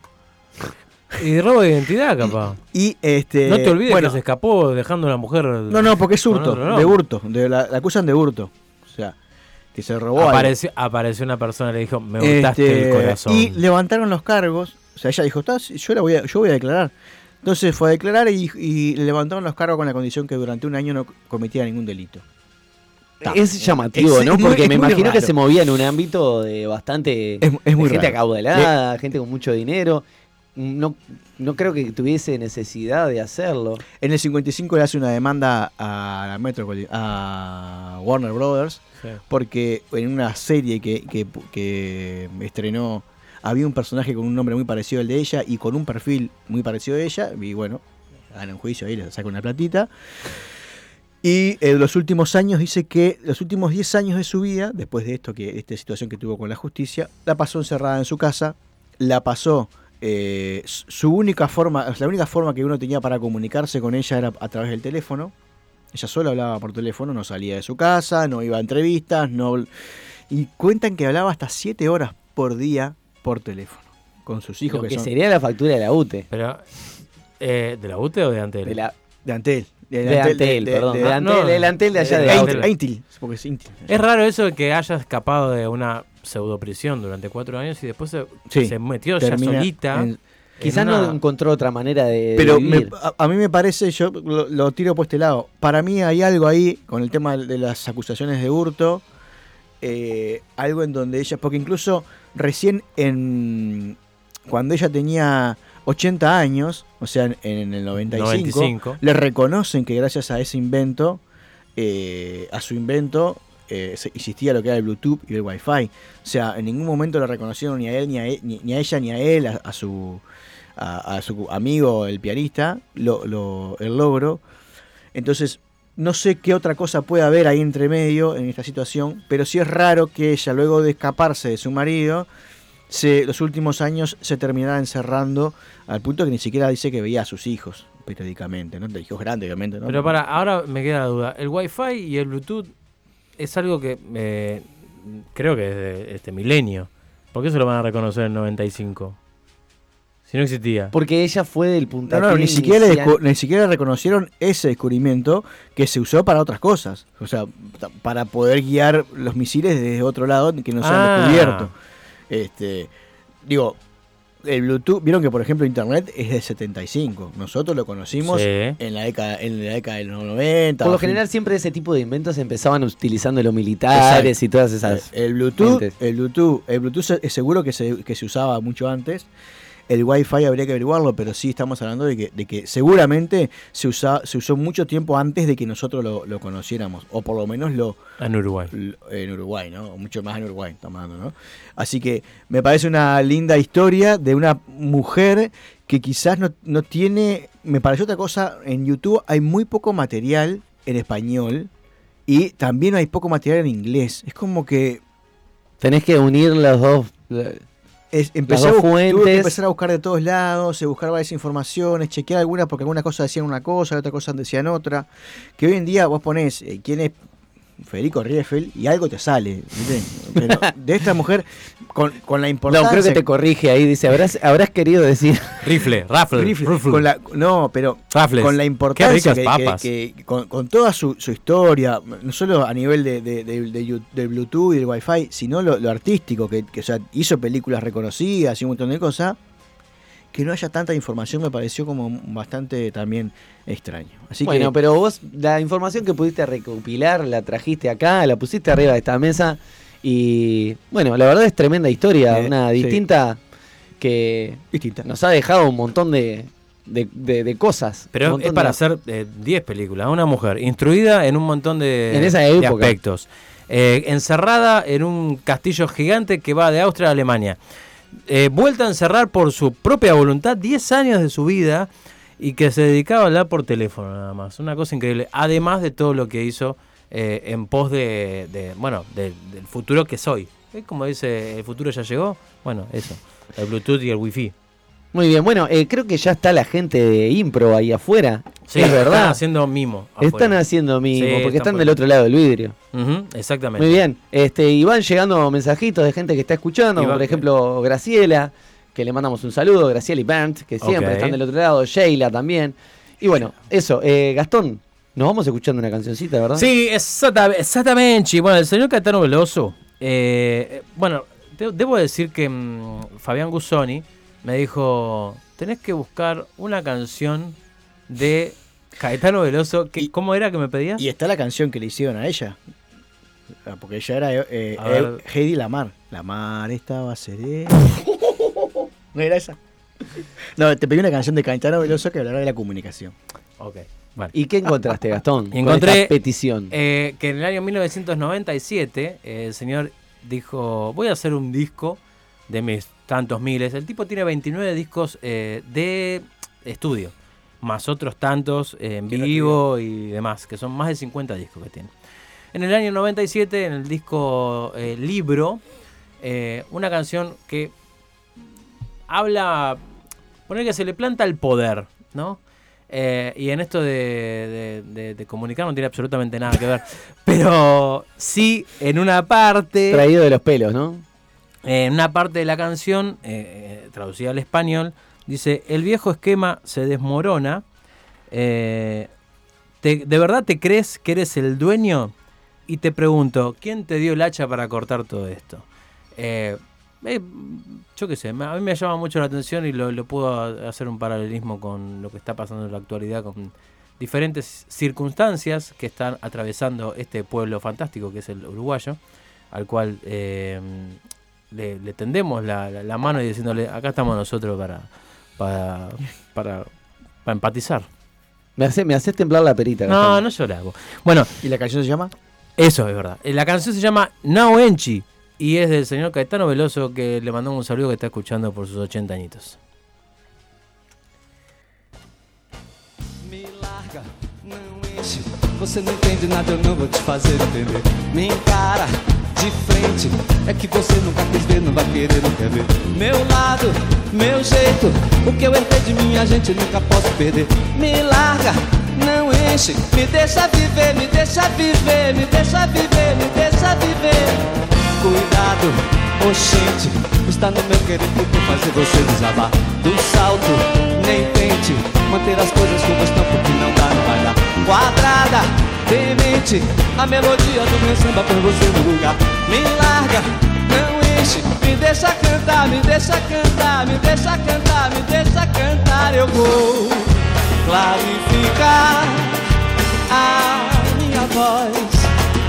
Y de robo de identidad, capaz. Y no te olvides que se escapó dejando a una mujer... No, porque es hurto, de hurto. La acusan de hurto. O sea, que se robó. Apareció una persona y le dijo, me botaste el corazón. Y levantaron los cargos. O sea, ella dijo, yo voy a declarar. Entonces fue a declarar y le levantaron los cargos con la condición que durante un año no cometiera ningún delito. Es llamativo, ¿no? Porque me imagino raro. Que se movía en un ámbito de bastante... Es muy de gente acaudalada, gente con mucho dinero... No creo que tuviese necesidad de hacerlo. En el 55 le hace una demanda a Warner Brothers, sí, porque en una serie que estrenó había un personaje con un nombre muy parecido al de ella y con un perfil muy parecido a ella, y bueno, gana un juicio ahí, le saca una platita. Y en los últimos años, dice que los últimos 10 años de su vida, después de esto, que esta situación que tuvo con la justicia, la pasó encerrada en su casa, la pasó... la única forma que uno tenía para comunicarse con ella era a través del teléfono. Ella solo hablaba por teléfono, no salía de su casa, no iba a entrevistas, y cuentan que hablaba hasta 7 horas por día por teléfono con sus hijos. Lo que sería la factura de la UTE. Pero, ¿de la UTE o de Antel? De Antel, perdón. Antel de allá de Antel, porque es Intel. Es raro eso de que haya escapado de una pseudoprisión durante 4 años y después se metió ya solita. Quizás no encontró otra manera de vivir. A mí me parece, yo lo tiro por este lado, para mí hay algo ahí con el tema de las acusaciones de hurto, algo en donde ella, porque incluso recién cuando ella tenía 80 años, o sea, en el 95, le reconocen que gracias a ese invento, existía lo que era el Bluetooth y el Wi-Fi. O sea, en ningún momento le reconocieron ni a él, ni a su amigo, el pianista, el logro. Entonces, no sé qué otra cosa puede haber ahí entre medio en esta situación, pero sí es raro que ella, luego de escaparse de su marido, los últimos años se terminara encerrando al punto que ni siquiera dice que veía a sus hijos periódicamente, ¿no? De hijos grandes, obviamente, ¿no? Pero ahora me queda la duda. El Wi-Fi y el Bluetooth es algo que creo que es de este milenio. ¿Por qué se lo van a reconocer en 95? Si no existía. Porque ella fue del puntapié. No, ni siquiera reconocieron ese descubrimiento que se usó para otras cosas. O sea, para poder guiar los misiles desde otro lado que no se han descubierto. El Bluetooth, vieron que por ejemplo Internet es de 75. Nosotros lo conocimos en la década de los 90. Por lo general siempre ese tipo de inventos empezaban utilizando los militares. Exacto. Y todas esas. El Bluetooth es seguro que se usaba mucho antes. El Wi-Fi habría que averiguarlo, pero sí estamos hablando de que seguramente se usó mucho tiempo antes de que nosotros lo conociéramos, o por lo menos en Uruguay, ¿no? Mucho más en Uruguay estamos hablando, ¿no? Así que me parece una linda historia de una mujer que quizás no tiene, me pareció otra cosa, en YouTube hay muy poco material en español y también hay poco material en inglés. Es como que tenés que unir los dos. Empezar a buscar de todos lados, buscar varias informaciones, chequear algunas porque algunas cosas decían una cosa, otras cosas decían otra. Que hoy en día vos ponés quién es Federico Rieffel y algo te sale, ¿viste? Pero de esta mujer, con la importancia... No, creo que te corrige ahí, dice, habrás querido decir... Rifle. Con la importancia que con toda su historia, no solo a nivel de Bluetooth y el Wi-Fi, sino lo artístico, que o sea, hizo películas reconocidas y un montón de cosas, que no haya tanta información me pareció como bastante también extraño. Así bueno, que... pero vos la información que pudiste recopilar la trajiste acá, la pusiste arriba de esta mesa y bueno, la verdad es tremenda historia, una distinta que distinta. Nos ha dejado un montón de cosas. Pero es para hacer 10 películas, una mujer instruida en un montón de aspectos, encerrada en un castillo gigante que va de Austria a Alemania. Vuelta a encerrar por su propia voluntad 10 años de su vida y que se dedicaba a hablar por teléfono nada más, una cosa increíble, además de todo lo que hizo en pos del futuro que soy, como dice, el futuro ya llegó, bueno, eso, el Bluetooth y el Wi-Fi. Muy bien, bueno, creo que ya está la gente de Impro ahí afuera. Sí, es verdad. Están haciendo mimo, sí, porque están del otro lado del vidrio. Uh-huh, exactamente. Muy bien, y van llegando mensajitos de gente que está escuchando, por ejemplo, Graciela, que le mandamos un saludo, Graciela y Bernd, que siempre están del otro lado, Sheila también. Y bueno, eso, Gastón, nos vamos escuchando una cancioncita, ¿verdad? Sí, exactamente. Bueno, el señor Caetano Veloso, bueno, debo decir que Fabián Guzzoni me dijo, tenés que buscar una canción de Caetano Veloso. ¿Cómo era que me pedías? Y está la canción que le hicieron a ella. Porque ella era Heidi Lamar. La mar estaba serena. ¿No era esa? No, te pedí una canción de Caetano Veloso que hablara de la comunicación. Ok. Vale. ¿Y qué encontraste, Gastón? Encontré con esta petición. Que en el año 1997 el señor dijo, voy a hacer un disco de mis tantos miles. El tipo tiene 29 discos de estudio, más otros tantos en vivo y demás, que son más de 50 discos que tiene. En el año 97, en el disco Libro, una canción que habla, poner que se le planta el poder, ¿no? Y en esto de comunicar no tiene absolutamente nada que ver, pero sí en una parte... Traído de los pelos, ¿no? En una parte de la canción, traducida al español, dice, el viejo esquema se desmorona, ¿de verdad te crees que eres el dueño? Y te pregunto, ¿quién te dio el hacha para cortar todo esto? Yo qué sé, a mí me llama mucho la atención y lo puedo hacer un paralelismo con lo que está pasando en la actualidad, con diferentes circunstancias que están atravesando este pueblo fantástico que es el uruguayo, al cual le tendemos la mano y diciéndole, acá estamos nosotros para empatizar. Me haces temblar la perita. No, yo la hago. Bueno, ¿y la canción se llama? Eso es verdad. La canción se llama Nao Enchi y es del señor Caetano Veloso, que le mandó un saludo, que está escuchando por sus 80 añitos. Me larga, não enche. Você não entende nada, eu não vou te fazer entender. Me encara de frente, é que você nunca quis ver, não vai querer, não quer ver. Meu lado, meu jeito, o que eu herdei de mim a gente nunca posso perder. Me larga, não enche, me deixa viver, me deixa viver, me deixa viver, me deixa viver. Cuidado, oxente, está no meu querer porque fazer você desabar. Do salto, nem tente, manter as coisas como estão porque não dá, não vai dar. Quadrada, demente, a melodia do meu samba põe você no lugar. Me larga, não enche, me deixa cantar, me deixa cantar, me deixa cantar, me deixa cantar. Eu vou clarificar a minha voz,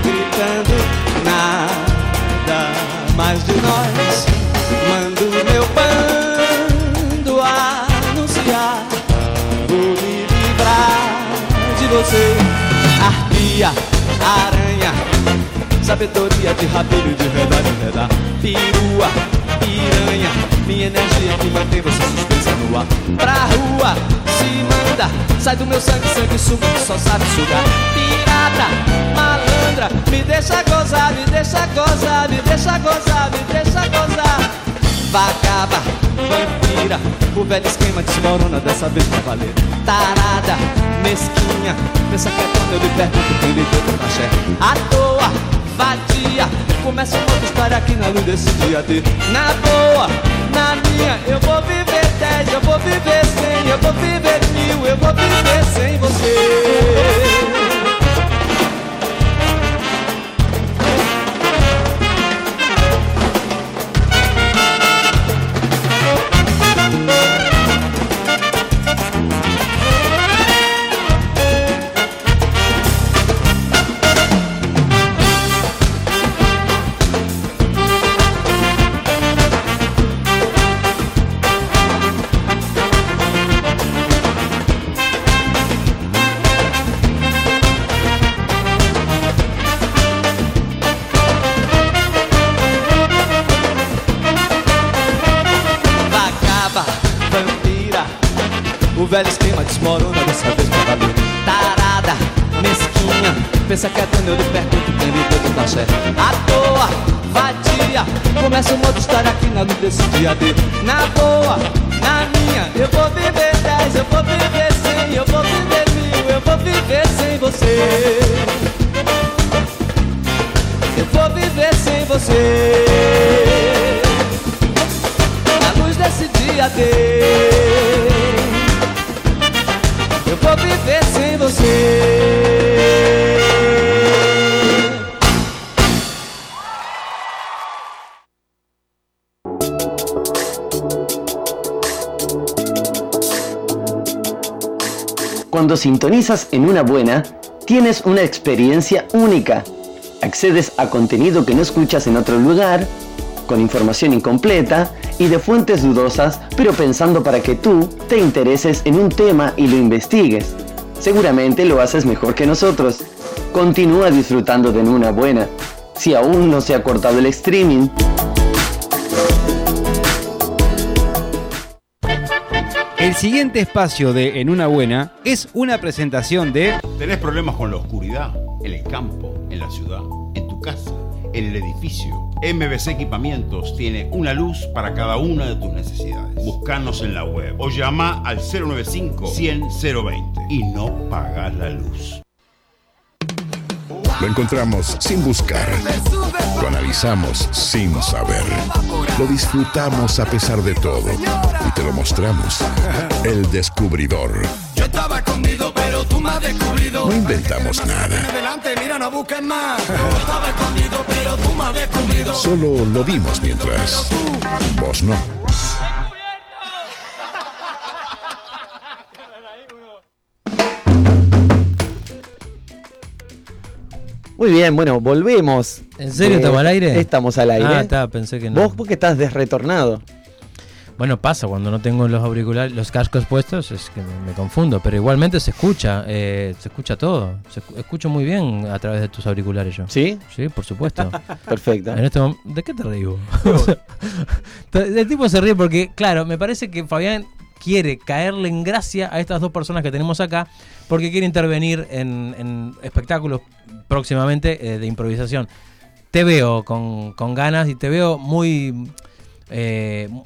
gritando nada mais de nós. Mando meu bando anunciar, vou me livrar de você. Arpia, aranha, sabedoria de rabilho, de verdade, enredar. Pirua, piranha, minha energia que mantém você suspensa no ar. Pra rua, se manda, sai do meu sangue, sangue suga que só sabe sugar. Pirata, malandra, me deixa gozar, me deixa gozar, me deixa gozar, me deixa gozar. vai acabar, vampira. O velho esquema desmorona, dessa vez pra valer. Tarada, mesquinha, pensa que é quando eu lhe pergunto que lhe deu pra axé. À toa, vadia, começa uma outra história aqui na luz desse dia de. Na boa, na minha, eu vou viver 10, eu vou viver 100, eu vou viver 1000, eu vou viver sem você. Velho esquema desmorona, dessa vez pra valer. Tarada, mesquinha, pensa que é quando eu lhe pergunto quem me deu do taxé. À toa, vadia, começa uma outra história aqui na luz desse dia de. Na boa, na minha, eu vou viver 10, eu vou viver 100, eu vou viver 1000, eu vou viver sem você. Eu vou viver sem você, na luz desse dia de. Eu vou viver sem você. Cuando sintonizas en una buena, tienes una experiencia única. Accedes a contenido que no escuchas en otro lugar, con información incompleta y de fuentes dudosas, pero pensando para que tú te intereses en un tema y lo investigues. Seguramente lo haces mejor que nosotros. Continúa disfrutando de una buena, si aún no se ha cortado el streaming. El siguiente espacio de En una buena es una presentación de... ¿Tenés problemas con la oscuridad? En el campo, en la ciudad, en tu casa, en el edificio. MBC Equipamientos tiene una luz para cada una de tus necesidades. Búscanos en la web o llama al 095-100-020 y no pagas la luz. Lo encontramos sin buscar, lo analizamos sin saber, lo disfrutamos a pesar de todo y te lo mostramos. El descubridor. Yo estaba escondido, pero tú me has descubrido. No inventamos nada. Solo lo vimos mientras. Vos no. Muy bien, bueno, volvemos. ¿En serio estamos al aire? Estamos al aire. Ah, está, pensé que no. Vos porque estás desretornado. Bueno, pasa, cuando no tengo los auriculares, los cascos puestos, es que me confundo, pero igualmente se escucha todo, escucho muy bien a través de tus auriculares yo. ¿Sí? Sí, por supuesto. Perfecto. En este momento, ¿de qué te río? El tipo se ríe porque, claro, me parece que Fabián quiere caerle en gracia a estas dos personas que tenemos acá porque quiere intervenir en espectáculos próximamente de improvisación. Te veo con ganas y te veo muy...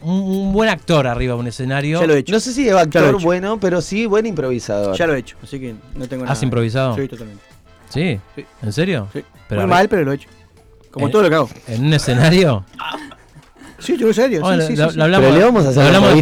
un buen actor arriba de un escenario. Ya lo he hecho. No sé si es actor bueno, pero sí buen improvisador. Ya lo he hecho, así que no tengo nada. ¿Has improvisado? Sí, totalmente. ¿Sí? Sí. ¿En serio? Sí. Pero muy mal, pero lo he hecho. Como todo lo que hago. ¿En un escenario? Sí, yo en serio. Bueno, sí, sí, hablamos, pero le vamos a hacer hablamos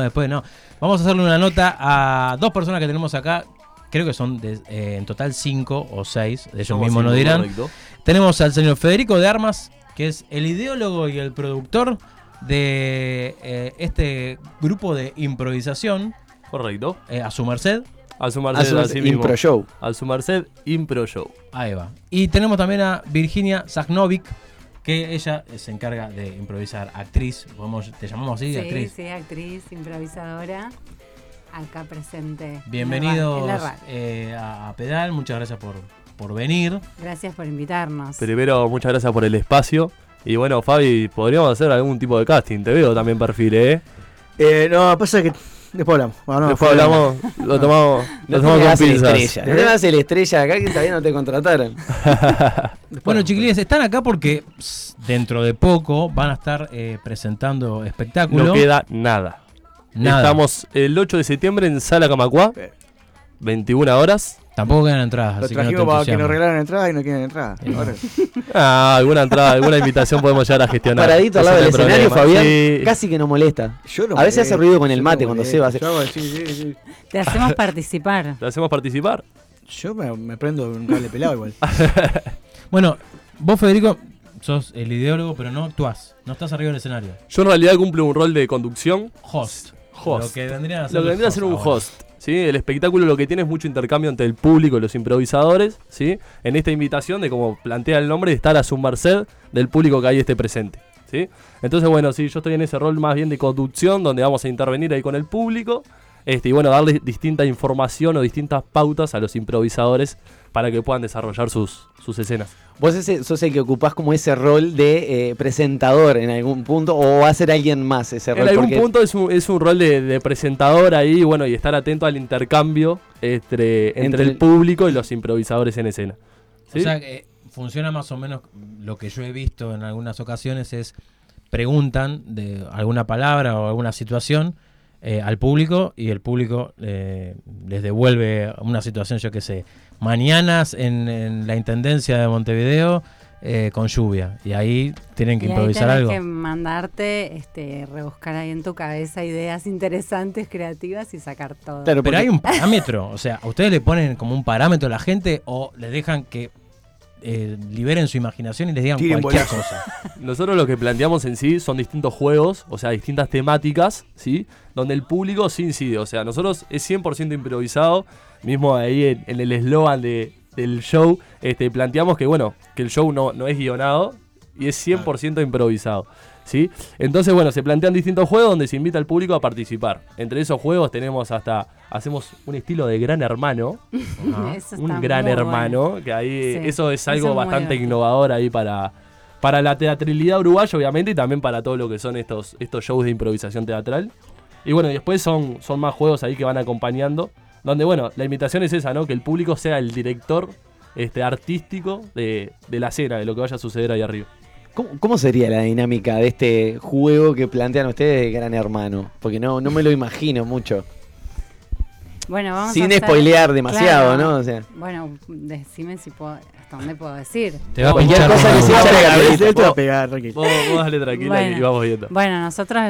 después. No, vamos a hacerle una nota a dos personas que tenemos acá. Creo que son en total 5 o 6. Ellos mismos nos dirán. Correcto. Tenemos al señor Federico de Armas, que es el ideólogo y el productor de este grupo de improvisación. Correcto. A su merced. A su merced, así mismo. Impro Show. A su merced, Impro Show. Ahí va. Y tenemos también a Virginia Zagnovic, que ella se encarga de improvisar. Actriz, ¿te llamamos así? Sí, actriz. Sí, actriz, improvisadora. Acá presente. Bienvenidos a Pedal, muchas gracias por venir. Gracias por invitarnos. Primero, muchas gracias por el espacio. Y bueno, Fabi, podríamos hacer algún tipo de casting. Te veo también perfil, ¿eh? No, pasa que Después hablamos. Bueno, lo tomamos, no lo tomamos con pinzas. No te hagas el estrella acá que todavía no te contrataron. Bueno, chiquilines, están acá porque dentro de poco van a estar presentando espectáculos. No queda nada. Estamos el 8 de septiembre en Sala Camacuá, 21 horas. Tampoco quedan entradas. Lo así trajimos que no para que nos regalaran entradas y no quedan entradas. Alguna entrada, alguna invitación podemos llegar a gestionar. Paradito al lado del escenario, Fabián, sí. Casi que nos molesta. No a veces hace ruido con el mate cuando se va. Sí. Te hacemos participar. Yo me prendo un cable pelado igual. Bueno, vos, Federico, sos el ideólogo, pero no actuás. No estás arriba del escenario. Yo en realidad cumplo un rol de conducción. Host. Lo que vendría a ser, un host. ¿Sí? El espectáculo lo que tiene es mucho intercambio entre el público y los improvisadores, ¿sí? En esta invitación de, como plantea el nombre, de estar a su merced del público que ahí esté presente, ¿sí? Entonces, bueno, sí, yo estoy en ese rol más bien de conducción, donde vamos a intervenir ahí con el público, y bueno, darle distinta información o distintas pautas a los improvisadores para que puedan desarrollar sus escenas. ¿Vos sos el que ocupás como ese rol de presentador en algún punto, o va a ser alguien más ese rol? En algún punto es un rol de presentador ahí, bueno, y estar atento al intercambio entre el público y los improvisadores en escena. ¿Sí? O sea, funciona más o menos lo que yo he visto en algunas ocasiones, es preguntan de alguna palabra o alguna situación al público, y el público les devuelve una situación, yo qué sé, mañanas en la Intendencia de Montevideo con lluvia, y ahí tienen que improvisar algo. Tienes que mandarte, rebuscar ahí en tu cabeza ideas interesantes, creativas, y sacar todo. Claro, pero hay un parámetro, o sea, ¿a ustedes le ponen como un parámetro a la gente o les dejan que liberen su imaginación y les digan cualquier cosa? Nosotros lo que planteamos en sí son distintos juegos, o sea, distintas temáticas, ¿sí? Donde el público sí incide, o sea, nosotros es 100% improvisado, mismo ahí en el eslogan del show, planteamos que, bueno, que el show no es guionado y es 100% improvisado, ¿sí? Entonces, bueno, se plantean distintos juegos donde se invita al público a participar. Entre esos juegos tenemos hacemos un estilo de Gran Hermano, un Gran Hermano, bueno. Que ahí sí, eso es algo bastante innovador ahí para la teatralidad uruguaya, obviamente, y también para todo lo que son estos shows de improvisación teatral. Y bueno, después son más juegos ahí que van acompañando, donde, bueno, la invitación es esa, ¿no? Que el público sea el director artístico de la escena, de lo que vaya a suceder ahí arriba. ¿Cómo sería la dinámica de este juego que plantean ustedes de Gran Hermano? Porque no me lo imagino mucho. Bueno, vamos sin spoilear demasiado, claro, ¿no? O sea, bueno, decime hasta dónde puedo decir. Te va a pinchar cosa que se va a pegar, tranquilo. Vos dale tranquila, bueno, y vamos viendo. Bueno, nosotros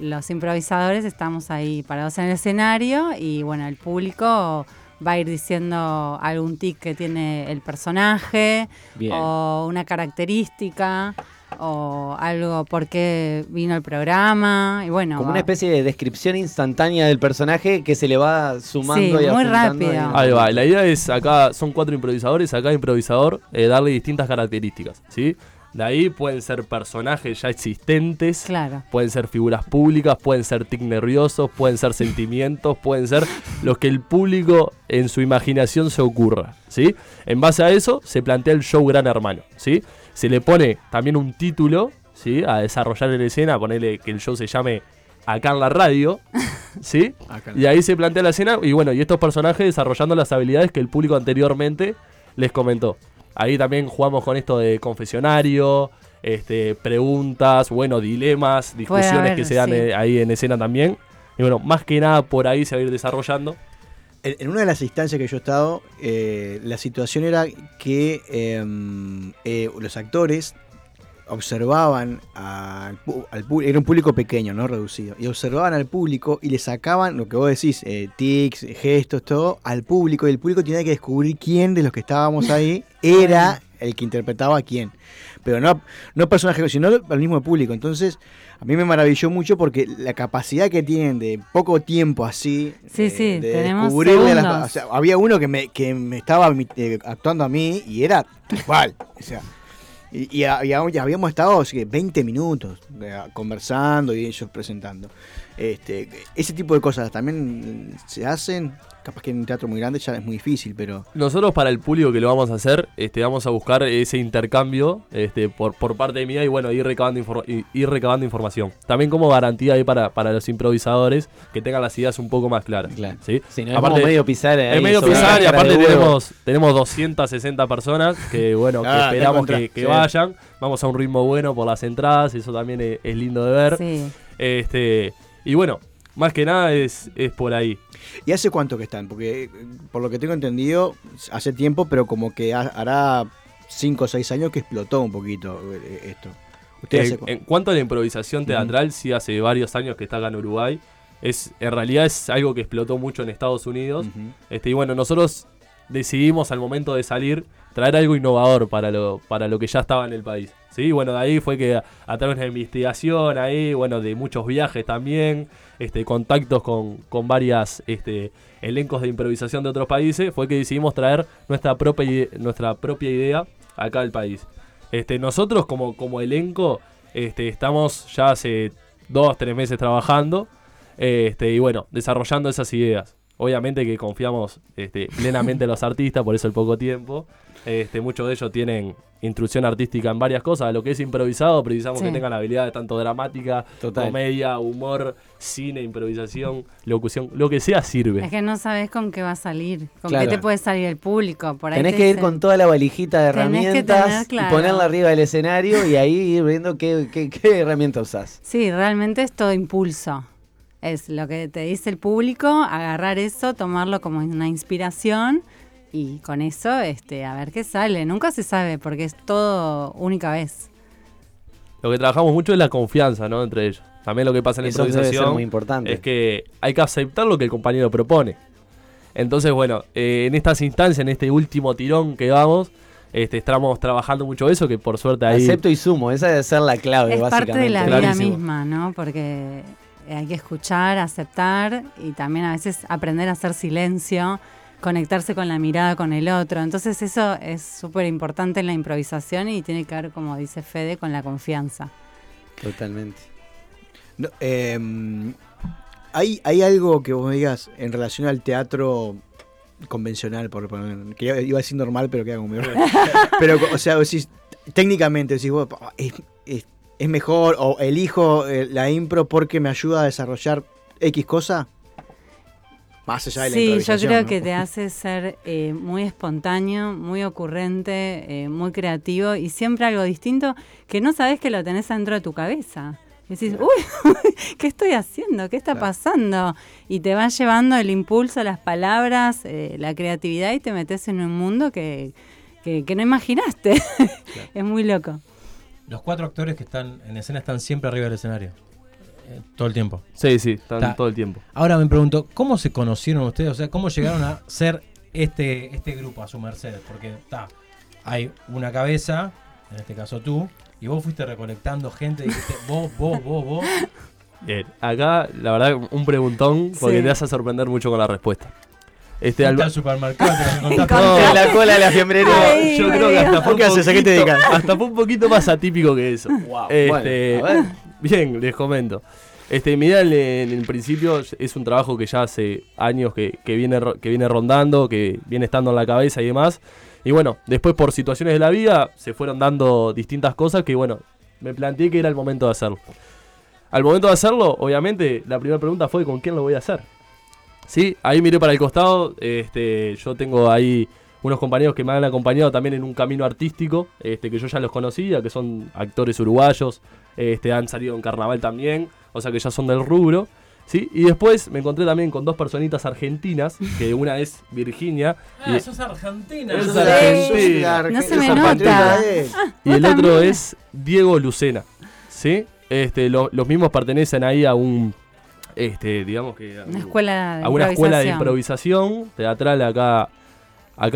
los improvisadores estamos ahí parados en el escenario y, bueno, el público va a ir diciendo algún tic que tiene el personaje. Bien. O una característica o algo por qué vino el programa, y bueno, como una especie de descripción instantánea del personaje que se le va sumando, sí, y muy rápido. Ahí va, la idea es, acá son 4 improvisadores, a cada improvisador darle distintas características, ¿sí? De ahí pueden ser personajes ya existentes, claro, pueden ser figuras públicas, pueden ser tics nerviosos, pueden ser sentimientos, pueden ser los que el público en su imaginación se ocurra, ¿sí? En base a eso se plantea el show Gran Hermano, ¿sí? Se le pone también un título, ¿sí? A desarrollar en escena, ponerle que el show se llame Acá en la Radio, ¿sí? Y ahí se plantea la escena y, bueno, y estos personajes desarrollando las habilidades que el público anteriormente les comentó. Ahí también jugamos con esto de confesionario, preguntas, bueno, dilemas, discusiones que se dan, sí, ahí en escena también. Y bueno, más que nada por ahí se va a ir desarrollando. En una de las instancias que yo he estado, la situación era que los actores observaban al público, era un público pequeño, no reducido, y observaban al público y le sacaban lo que vos decís, tics, gestos, todo, al público, y el público tenía que descubrir quién de los que estábamos ahí era el que interpretaba a quién, pero no personajes, sino al mismo público. Entonces, a mí me maravilló mucho porque la capacidad que tienen de poco tiempo así, de descubrirle las, o sea, había uno que me estaba actuando a mí y era igual, o sea, y habíamos estado, o sea, 20 minutos conversando y ellos presentando. Ese tipo de cosas también se hacen. Capaz que en un teatro muy grande ya es muy difícil, pero... Nosotros, para el público que lo vamos a hacer, vamos a buscar ese intercambio por parte de mía, y bueno, ir recabando información. También como garantía ahí para los improvisadores, que tengan las ideas un poco más claras. Claro. ¿Sí? Sí, no, aparte, es medio pisar ahí. Es medio pisar, y aparte tenemos 260 personas que, bueno, que esperamos que vayan. Vamos a un ritmo bueno por las entradas, eso también es lindo de ver. Sí. Y bueno, más que nada es por ahí. ¿Y hace cuánto que están? Porque por lo que tengo entendido, hace tiempo, pero como que hará 5 o 6 años que explotó un poquito esto. En cuanto a la improvisación teatral, sí, hace varios años que está acá en Uruguay. En realidad es algo que explotó mucho en Estados Unidos. Uh-huh. Y bueno, nosotros decidimos al momento de salir traer algo innovador para lo que ya estaba en el país. Sí, bueno, de ahí fue que a través de la investigación, ahí, bueno, de muchos viajes también, contactos con varias elencos de improvisación de otros países, fue que decidimos traer nuestra propia idea acá al país. Nosotros como elenco estamos ya hace 2-3 meses trabajando y bueno, desarrollando esas ideas. Obviamente que confiamos plenamente en los artistas, por eso el poco tiempo. Muchos de ellos tienen instrucción artística en varias cosas. Lo que es improvisado, precisamos que tengan habilidades tanto dramática, total, comedia, humor, cine, improvisación, locución, lo que sea sirve. Es que no sabes con qué va a salir, con claro, qué te puede salir el público. Por ahí tenés que ir con toda la valijita de herramientas, claro, y ponerla arriba del escenario y ahí ir viendo qué herramienta usás. Sí, realmente es todo impulso. Es lo que te dice el público, agarrar eso, tomarlo como una inspiración y con eso a ver qué sale. Nunca se sabe porque es todo única vez. Lo que trabajamos mucho es la confianza, ¿no?, entre ellos. También lo que pasa en la improvisación muy importante, es que hay que aceptar lo que el compañero propone. Entonces, bueno, en estas instancias, en este último tirón que vamos... estamos trabajando mucho eso, que por suerte ahí... Acepto y sumo, esa debe ser la clave, es básicamente. Es parte de la vida misma, ¿no? Porque... hay que escuchar, aceptar y también a veces aprender a hacer silencio, conectarse con la mirada, con el otro. Entonces eso es súper importante en la improvisación y tiene que ver, como dice Fede, con la confianza. Totalmente. No, ¿hay algo que vos digas en relación al teatro convencional, por que iba a decir normal, pero queda como medio raro? Pero, o sea, decís, técnicamente decís vos, ¿es mejor o elijo la impro porque me ayuda a desarrollar X cosa? Más allá de la improvisación. Sí, yo creo, ¿no?, que te hace ser muy espontáneo, muy ocurrente, muy creativo y siempre algo distinto que no sabes que lo tenés dentro de tu cabeza. Y decís, uy, ¿qué estoy haciendo? ¿Qué está pasando? Y te va llevando el impulso, las palabras, la creatividad y te metes en un mundo que no imaginaste. Claro. Es muy loco. Los 4 actores que están en escena están siempre arriba del escenario. Todo el tiempo. Sí, están todo el tiempo. Ahora me pregunto, ¿cómo se conocieron ustedes? O sea, ¿cómo llegaron a ser este grupo, a su merced? Porque hay una cabeza, en este caso tú, y vos fuiste recolectando gente, y dijiste vos. Bien, acá, la verdad, un preguntón, porque te vas a sorprender mucho con la respuesta. Al supermercado te encontraste la cola de la fiambrería. Yo creo que hasta fue un poquito más atípico que eso. Wow, bueno, bien, les comento. Mirá, en el principio es un trabajo que ya hace años que viene rondando, que viene estando en la cabeza y demás. Y bueno, después por situaciones de la vida se fueron dando distintas cosas que, bueno, me planteé que era el momento de hacerlo. Al momento de hacerlo, obviamente, la primera pregunta fue ¿con quién lo voy a hacer? Sí, ahí miré para el costado, yo tengo ahí unos compañeros que me han acompañado también en un camino artístico, que yo ya los conocía, que son actores uruguayos, han salido en Carnaval también, o sea que ya son del rubro, ¿sí? Y después me encontré también con 2 personitas argentinas, que una es Virginia. Ah, sos argentina. Es argentina. No se me nota. Y el otro es Diego Lucena, ¿sí? Los mismos pertenecen ahí a un... digamos que una escuela de improvisación teatral acá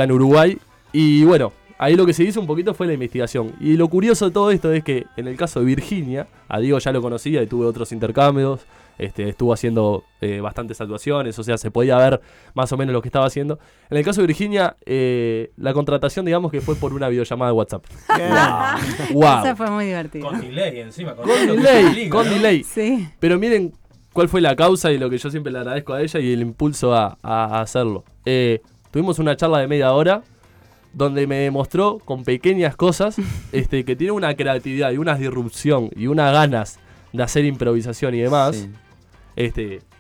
en Uruguay. Y bueno, ahí lo que se hizo un poquito fue la investigación. Y lo curioso de todo esto es que en el caso de Virginia, a Diego ya lo conocía y tuve otros intercambios, estuvo haciendo bastantes actuaciones, o sea, se podía ver más o menos lo que estaba haciendo. En el caso de Virginia, la contratación, digamos que fue por una videollamada de WhatsApp. Wow. Eso fue muy divertido. Con delay encima. Con delay. ¿No? Sí. Pero miren cuál fue la causa y lo que yo siempre le agradezco a ella y el impulso a hacerlo. Tuvimos una charla de media hora donde me demostró con pequeñas cosas que tiene una creatividad y una disrupción y unas ganas de hacer improvisación y demás, sí,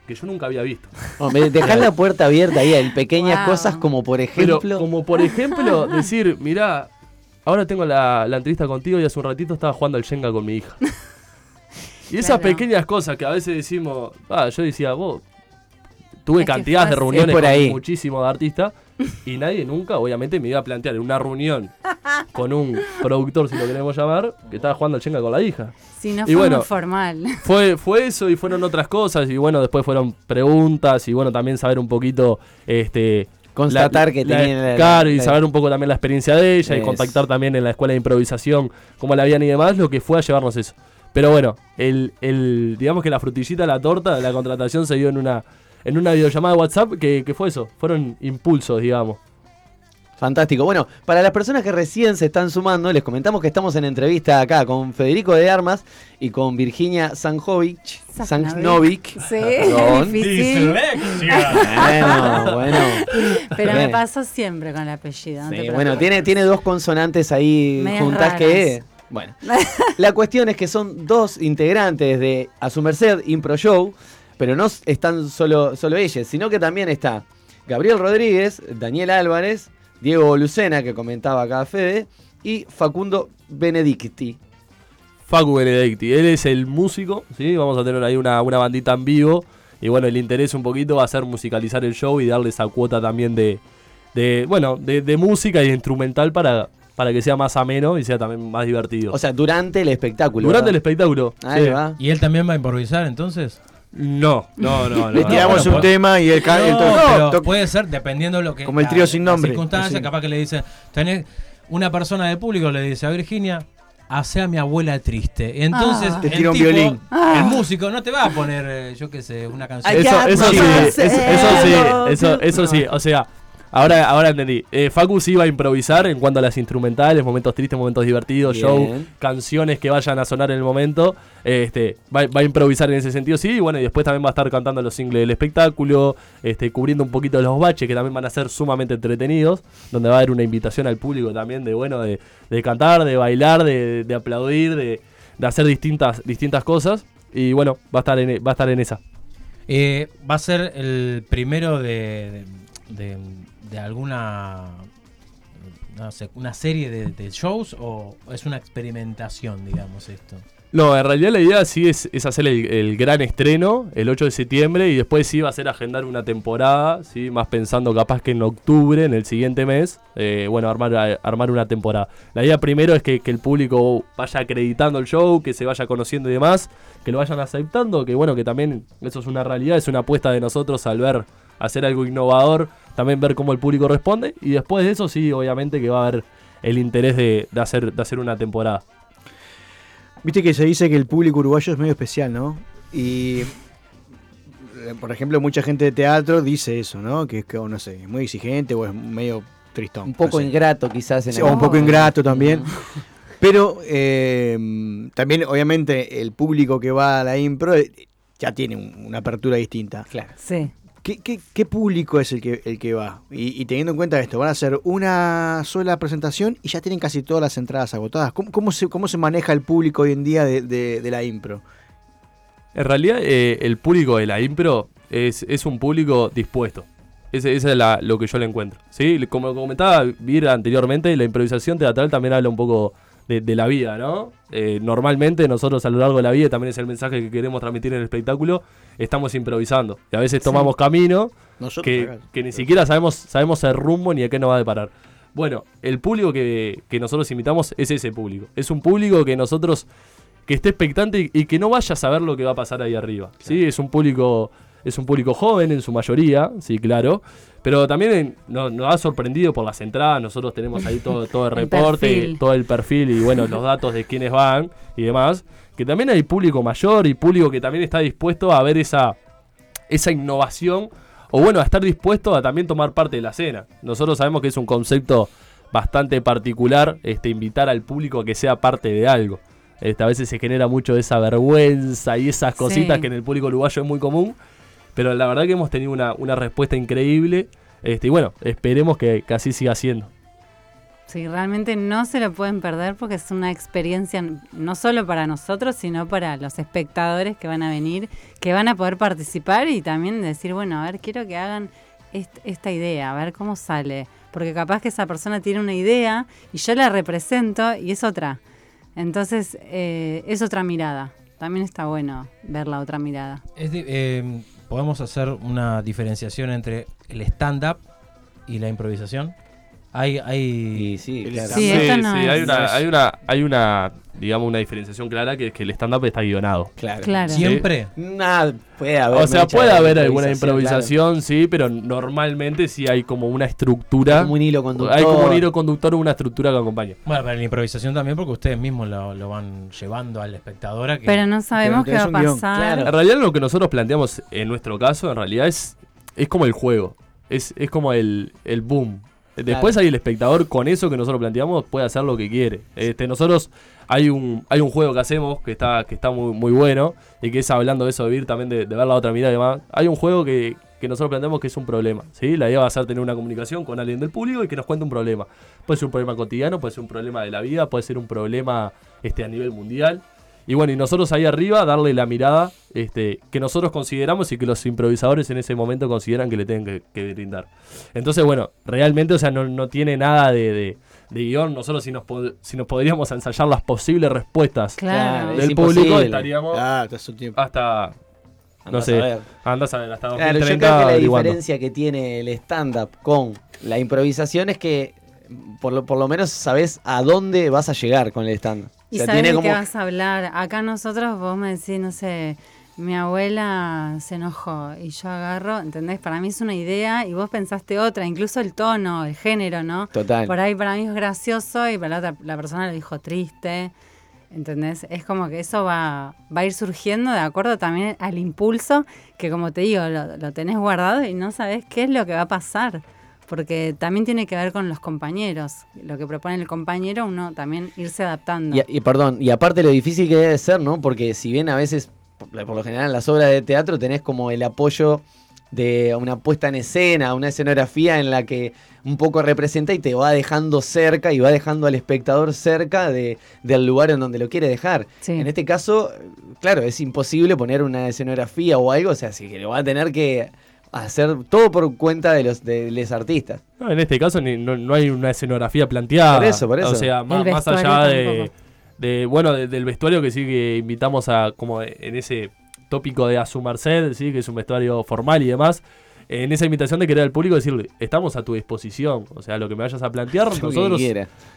que yo nunca había visto. Oh, dejar la puerta abierta ahí en pequeñas cosas, como por ejemplo... Pero, como por ejemplo decir, mirá, ahora tengo la entrevista contigo y hace un ratito estaba jugando al Jenga con mi hija. Y esas pequeñas cosas que a veces decimos, yo decía, vos... Tuve cantidades de reuniones con muchísimos artistas y nadie nunca, obviamente, me iba a plantear en una reunión con un productor, si lo queremos llamar, que estaba jugando al Jenga con la hija. Si no, y fue bueno, muy formal. Fue eso y fueron otras cosas y bueno, después fueron preguntas y bueno, también saber un poquito... Constatar que tenía... Claro, y saber un poco también la experiencia de ella y contactar también en la escuela de improvisación cómo la habían y demás, lo que fue a llevarnos eso. Pero bueno, digamos que la frutillita de la torta de la contratación se dio en una videollamada de WhatsApp, que fue eso, fueron impulsos, digamos. Fantástico. Bueno, para las personas que recién se están sumando, les comentamos que estamos en entrevista acá con Federico de Armas y con Virginia Sanjnovic. Sí, es difícil. Bueno. Pero me paso siempre con el apellido. No te bueno, tiene dos consonantes ahí medias juntas raras. Bueno, la cuestión es que son dos integrantes de A Su Merced Impro Show, pero no están solo ellas, sino que también está Gabriel Rodríguez, Daniel Álvarez, Diego Lucena, que comentaba acá Fede, y Facundo Benedicti. Él es el músico, ¿sí? Vamos a tener ahí una bandita en vivo, y bueno, el interés un poquito va a ser musicalizar el show y darle esa cuota también de música y de instrumental para que sea más ameno y sea también más divertido. O sea, durante el espectáculo. El espectáculo. Ahí va. ¿Y él también va a improvisar entonces? No. Le tiramos un tema y pero puede ser, dependiendo de lo que... Como el trío sin nombre. Circunstancias, capaz que le dicen... Tenés una persona de público, le dice a Virginia, hacé a mi abuela triste. Entonces, te tira un violín. El músico no te va a poner, yo qué sé, una canción. Eso sí. O sea, ahora entendí. Facu sí iba a improvisar en cuanto a las instrumentales, momentos tristes, momentos divertidos, show, canciones que vayan a sonar en el momento. Va a improvisar en ese sentido, sí. Y bueno, y después también va a estar cantando los singles del espectáculo, cubriendo un poquito los baches, que también van a ser sumamente entretenidos, donde va a haber una invitación al público también de cantar, de bailar, de aplaudir, de hacer distintas cosas. Y bueno, va a estar en esa. Va a ser el primero de alguna, no sé, una serie de shows, o es una experimentación, digamos, esto. No, en realidad la idea sí es hacer el gran estreno el 8 de septiembre y después sí va a ser agendar una temporada, sí, más pensando capaz que en octubre, en el siguiente mes, armar una temporada. La idea primero es que el público vaya acreditando el show, que se vaya conociendo y demás, que lo vayan aceptando, que bueno, que también eso es una realidad, es una apuesta de nosotros al ver hacer algo innovador, también ver cómo el público responde, y después de eso sí, obviamente que va a haber el interés de hacer una temporada. Viste que se dice que el público uruguayo es medio especial, ¿no? Y, por ejemplo, mucha gente de teatro dice eso, ¿no? Que es, no sé, es muy exigente o es medio tristón. Un poco ingrato quizás. O un poco ingrato también. Pero también, obviamente, el público que va a la impro ya tiene una apertura distinta. Claro. Sí. ¿Qué público es el que va? Y teniendo en cuenta esto, van a hacer una sola presentación y ya tienen casi todas las entradas agotadas. ¿Cómo se maneja el público hoy en día de la impro? En realidad, el público de la impro es un público dispuesto. Esa es lo que yo le encuentro, ¿sí? Como comentaba Vir anteriormente, la improvisación teatral también habla un poco de la vida, ¿no? Normalmente nosotros a lo largo de la vida, también es el mensaje que queremos transmitir en el espectáculo, estamos improvisando. Y a veces tomamos camino que ni siquiera sabemos el rumbo ni a qué nos va a deparar. Bueno, el público que nosotros invitamos es ese público. Es un público que nosotros, que esté expectante y que no vaya a saber lo que va a pasar ahí arriba, claro. ¿Sí? Es un público joven en su mayoría, sí, claro. Pero también nos ha sorprendido por las entradas. Nosotros tenemos ahí todo el reporte, todo el perfil y bueno, los datos de quiénes van y demás. Que también hay público mayor y público que también está dispuesto a ver esa innovación o bueno, a estar dispuesto a también tomar parte de la escena. Nosotros sabemos que es un concepto bastante particular, invitar al público a que sea parte de algo. a veces se genera mucho esa vergüenza y esas cositas, sí, que en el público uruguayo es muy común, pero la verdad que hemos tenido una respuesta increíble, y bueno, esperemos que así siga siendo. Sí, realmente no se lo pueden perder porque es una experiencia no solo para nosotros, sino para los espectadores que van a venir, que van a poder participar y también decir, bueno, a ver, quiero que hagan esta idea, a ver cómo sale. Porque capaz que esa persona tiene una idea y yo la represento y es otra. Entonces, es otra mirada. También está bueno ver la otra mirada. ¿Podemos hacer una diferenciación entre el stand-up y la improvisación? Hay una, digamos, una diferenciación clara que es que el stand-up está guionado. Claro. ¿Siempre? ¿Sí? Nada, puede haber. O sea, puede haber alguna improvisación, claro, sí, pero normalmente sí hay como una estructura. Hay como un hilo conductor o una estructura que acompaña. Bueno, pero la improvisación también porque ustedes mismos lo van llevando al espectador. Pero no sabemos qué va a pasar. Claro. En realidad lo que nosotros planteamos en nuestro caso, en realidad es como el juego. Es como el boom. Después, claro, ahí el espectador con eso que nosotros planteamos puede hacer lo que quiere. Nosotros hay un juego que hacemos que está muy, muy bueno y que es hablando de eso, de vivir también, de ver la otra mirada y demás. Hay un juego que nosotros planteamos que es un problema, ¿sí? La idea va a ser tener una comunicación con alguien del público y que nos cuente un problema. Puede ser un problema cotidiano, puede ser un problema de la vida, puede ser un problema a nivel mundial. Y bueno, y nosotros ahí arriba darle la mirada que nosotros consideramos y que los improvisadores en ese momento consideran que le tienen que brindar. Entonces, bueno, realmente, o sea, no tiene nada de guión. Nosotros si nos podríamos ensayar las posibles respuestas, claro, del público, estaríamos hasta... Andás a ver, hasta 2030. Yo creo que la diferencia que tiene el stand-up con la improvisación es que por lo menos sabés a dónde vas a llegar con el stand-up. Y saber de qué vas a hablar. Acá nosotros, vos me decís, no sé, mi abuela se enojó y yo agarro, ¿entendés? Para mí es una idea y vos pensaste otra, incluso el tono, el género, ¿no? Total. Por ahí para mí es gracioso y para la persona lo dijo triste, ¿entendés? Es como que eso va a ir surgiendo de acuerdo también al impulso que, como te digo, lo tenés guardado y no sabés qué es lo que va a pasar. Porque también tiene que ver con los compañeros. Lo que propone el compañero, uno también irse adaptando. Y aparte lo difícil que debe ser, ¿no? Porque si bien a veces, por lo general en las obras de teatro, tenés como el apoyo de una puesta en escena, una escenografía en la que un poco representa y te va dejando cerca y va dejando al espectador cerca del lugar en donde lo quiere dejar. Sí. En este caso, claro, es imposible poner una escenografía o algo, o sea, sí que lo va a tener que hacer todo por cuenta de los artistas. No, en este caso no hay una escenografía planteada. Por eso. O sea, más allá del vestuario, que sí que invitamos a, como en ese tópico de a su merced, ¿sí? Que es un vestuario formal y demás. En esa invitación de querer al público decirle, estamos a tu disposición. O sea, lo que me vayas a plantear, nosotros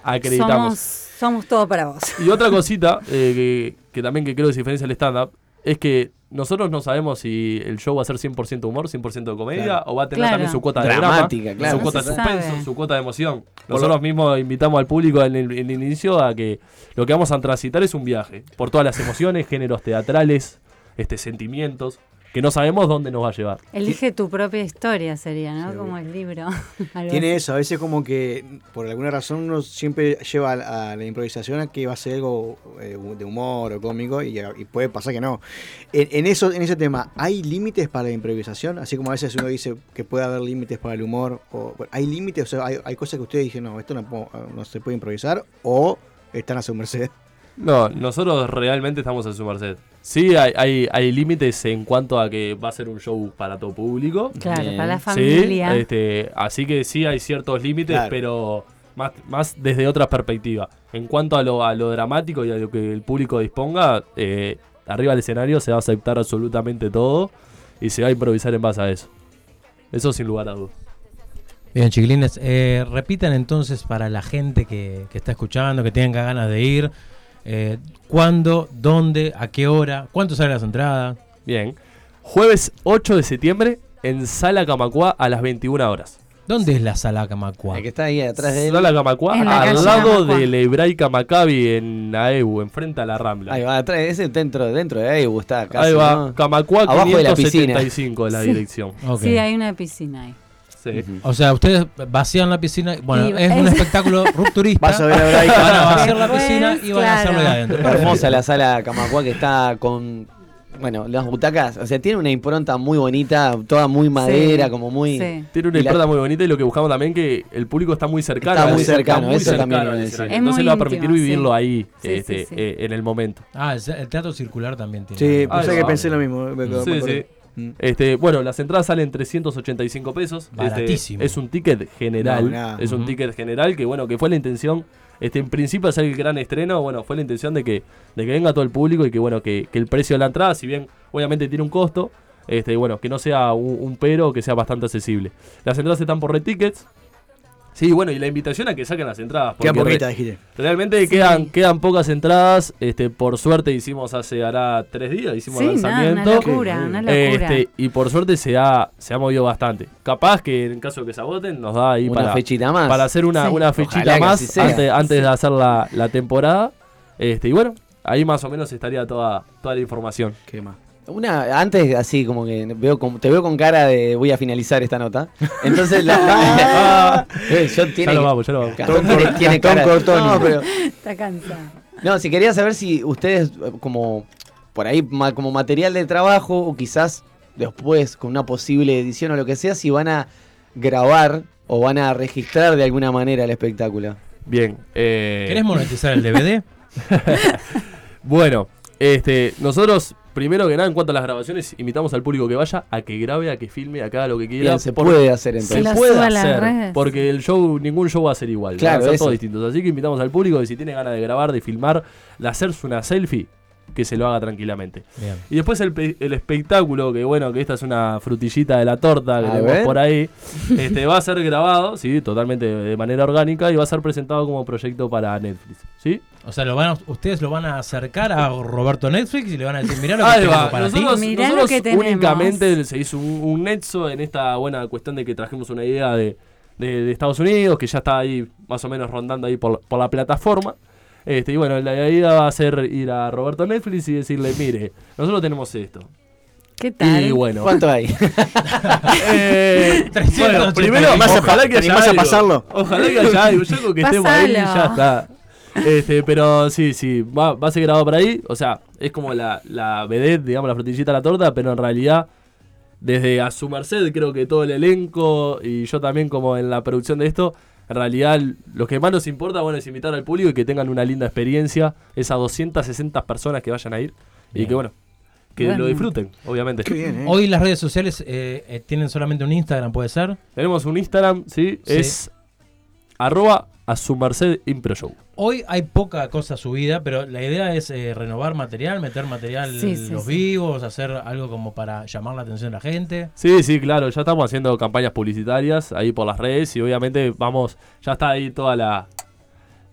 acreditamos. Somos todo para vos. Y otra cosita que también que creo que se diferencia el stand-up es que nosotros no sabemos si el show va a ser 100% humor, 100% de comedia, claro, o va a tener, claro, también su cuota dramática, de drama, claro, su cuota de suspenso, su cuota de emoción. Nosotros mismos invitamos al público en el inicio a que lo que vamos a transitar es un viaje por todas las emociones, géneros teatrales, sentimientos, que no sabemos dónde nos va a llevar. Elige tu propia historia sería, ¿no? Seguro. Como el libro. Tiene eso, a veces como que por alguna razón uno siempre lleva a la improvisación a que va a ser algo de humor o cómico y puede pasar que no. En ese tema, ¿hay límites para la improvisación? Así como a veces uno dice que puede haber límites para el humor. ¿Hay límites? O sea, ¿hay cosas que ustedes dicen, no, esto no se puede improvisar o están a su merced? No, nosotros realmente estamos a su merced. Sí, hay límites en cuanto a que va a ser un show para todo público. Claro, para la familia. Sí, así que sí hay ciertos límites, claro, pero más desde otra perspectiva. En cuanto a lo dramático y a lo que el público disponga, arriba del escenario se va a aceptar absolutamente todo y se va a improvisar en base a eso. Eso sin lugar a dudas. Bien, chiquilines, repitan entonces para la gente que está escuchando, que tenga ganas de ir. ¿Cuándo? ¿Dónde? ¿A qué hora? ¿Cuánto salen las entradas? Bien. Jueves 8 de septiembre en Sala Camacuá a las 21 horas. ¿Dónde es la Sala Camacuá? La que está ahí atrás de él. Sala Camacuá, al lado de la Hebraica Maccabi en AEU, enfrente a la Rambla. Ahí va, atrás, ese dentro de AEU está casi. Ahí va, ¿no? Camacuá 575 de la, sí, dirección. Okay. Sí, hay una piscina ahí. Sí. O sea, ustedes vacían la piscina. Bueno, y es un espectáculo rupturista. Vas a ver ahora ahí. Van a vaciar la piscina y van a hacerlo ahí adentro. Hermosa la sala Camacua, que está con, bueno, las butacas. O sea, tiene una impronta muy bonita, toda muy madera, sí, como muy... Sí. Tiene una impronta muy bonita, y lo que buscamos también que el público está muy cercano. Está muy cercano, muy eso cercano, también. Es entonces lo va a permitir vivirlo ahí, sí, sí. En el momento. Ah, el teatro circular también tiene. Sí, pues sé que pensé lo mismo. Sí, sí. Bueno, las entradas salen $385. Baratísimo. Es un ticket general. Es un ticket general que, bueno, que fue la intención. En principio, hacer el gran estreno, bueno, fue la intención de que venga todo el público y que, bueno, que el precio de la entrada, si bien obviamente tiene un costo, bueno, que no sea un pero, que sea bastante accesible. Las entradas están por Retickets. Sí, bueno, y la invitación a que saquen las entradas. Quedan poquitas, dijiste. Realmente sí, quedan pocas entradas. Por suerte hicimos hará 3 días, hicimos el lanzamiento. Sí, una locura. Y por suerte se ha movido bastante. Capaz que en caso de que se agoten, nos da ahí para fechita más. Para hacer una fechita más antes de hacer la temporada. Y bueno, ahí más o menos estaría toda la información. ¿Qué más? Antes, así como que te veo con cara de voy a finalizar esta nota. Entonces ya lo vamos. Tiene cara. No, pero está cansado. No, si quería saber si ustedes, como por ahí, como material de trabajo, o quizás después con una posible edición o lo que sea, si van a grabar o van a registrar de alguna manera el espectáculo. Bien. ¿Querés monetizar el DVD? Bueno, nosotros... Primero que nada, en cuanto a las grabaciones, invitamos al público que vaya a que grabe, a que filme, a que haga lo que quiera. Bien, puede hacer entonces. Se puede hacer, porque ningún show va a ser igual. Claro, van a ser todos distintos. Así que invitamos al público que si tiene ganas de grabar, de filmar, de hacerse una selfie, que se lo haga tranquilamente. Bien. Y después el espectáculo, que bueno, que esta es una frutillita de la torta que tenemos por ahí, va a ser grabado, sí, totalmente de manera orgánica, y va a ser presentado como proyecto para Netflix, ¿sí? O sea, ustedes lo van a acercar a Roberto Netflix y le van a decir, mirá lo que tengo para ti. Mirá lo que tenemos. Únicamente se hizo un nexo en esta buena cuestión de que trajimos una idea de Estados Unidos, que ya está ahí más o menos rondando ahí por la plataforma. Y bueno, la idea va a ser ir a Roberto Netflix y decirle, mire, nosotros tenemos esto. ¿Qué tal? Y bueno, ¿cuánto hay? Bueno, primero, ojalá que haya algo. Pasarlo. Ojalá que haya algo. Yo creo que estemos ahí y ya está. Pero sí, va a ser grabado por ahí. O sea, es como la vedette, digamos, la frutillita de la torta, pero en realidad... Desde a su merced, creo que todo el elenco y yo también, como en la producción de esto, en realidad lo que más nos importa, bueno, es invitar al público y que tengan una linda experiencia, esas 260 personas que vayan a ir. Bien. Y que bueno, que lo disfruten, obviamente. Qué bien, ¿eh? Hoy las redes sociales tienen solamente un Instagram, ¿puede ser? Tenemos un Instagram, sí. Es @asumercedimproshow. Hoy hay poca cosa subida, pero la idea es renovar material, meter material en los vivos, hacer algo como para llamar la atención de la gente. Sí, claro, ya estamos haciendo campañas publicitarias ahí por las redes y obviamente ya está ahí toda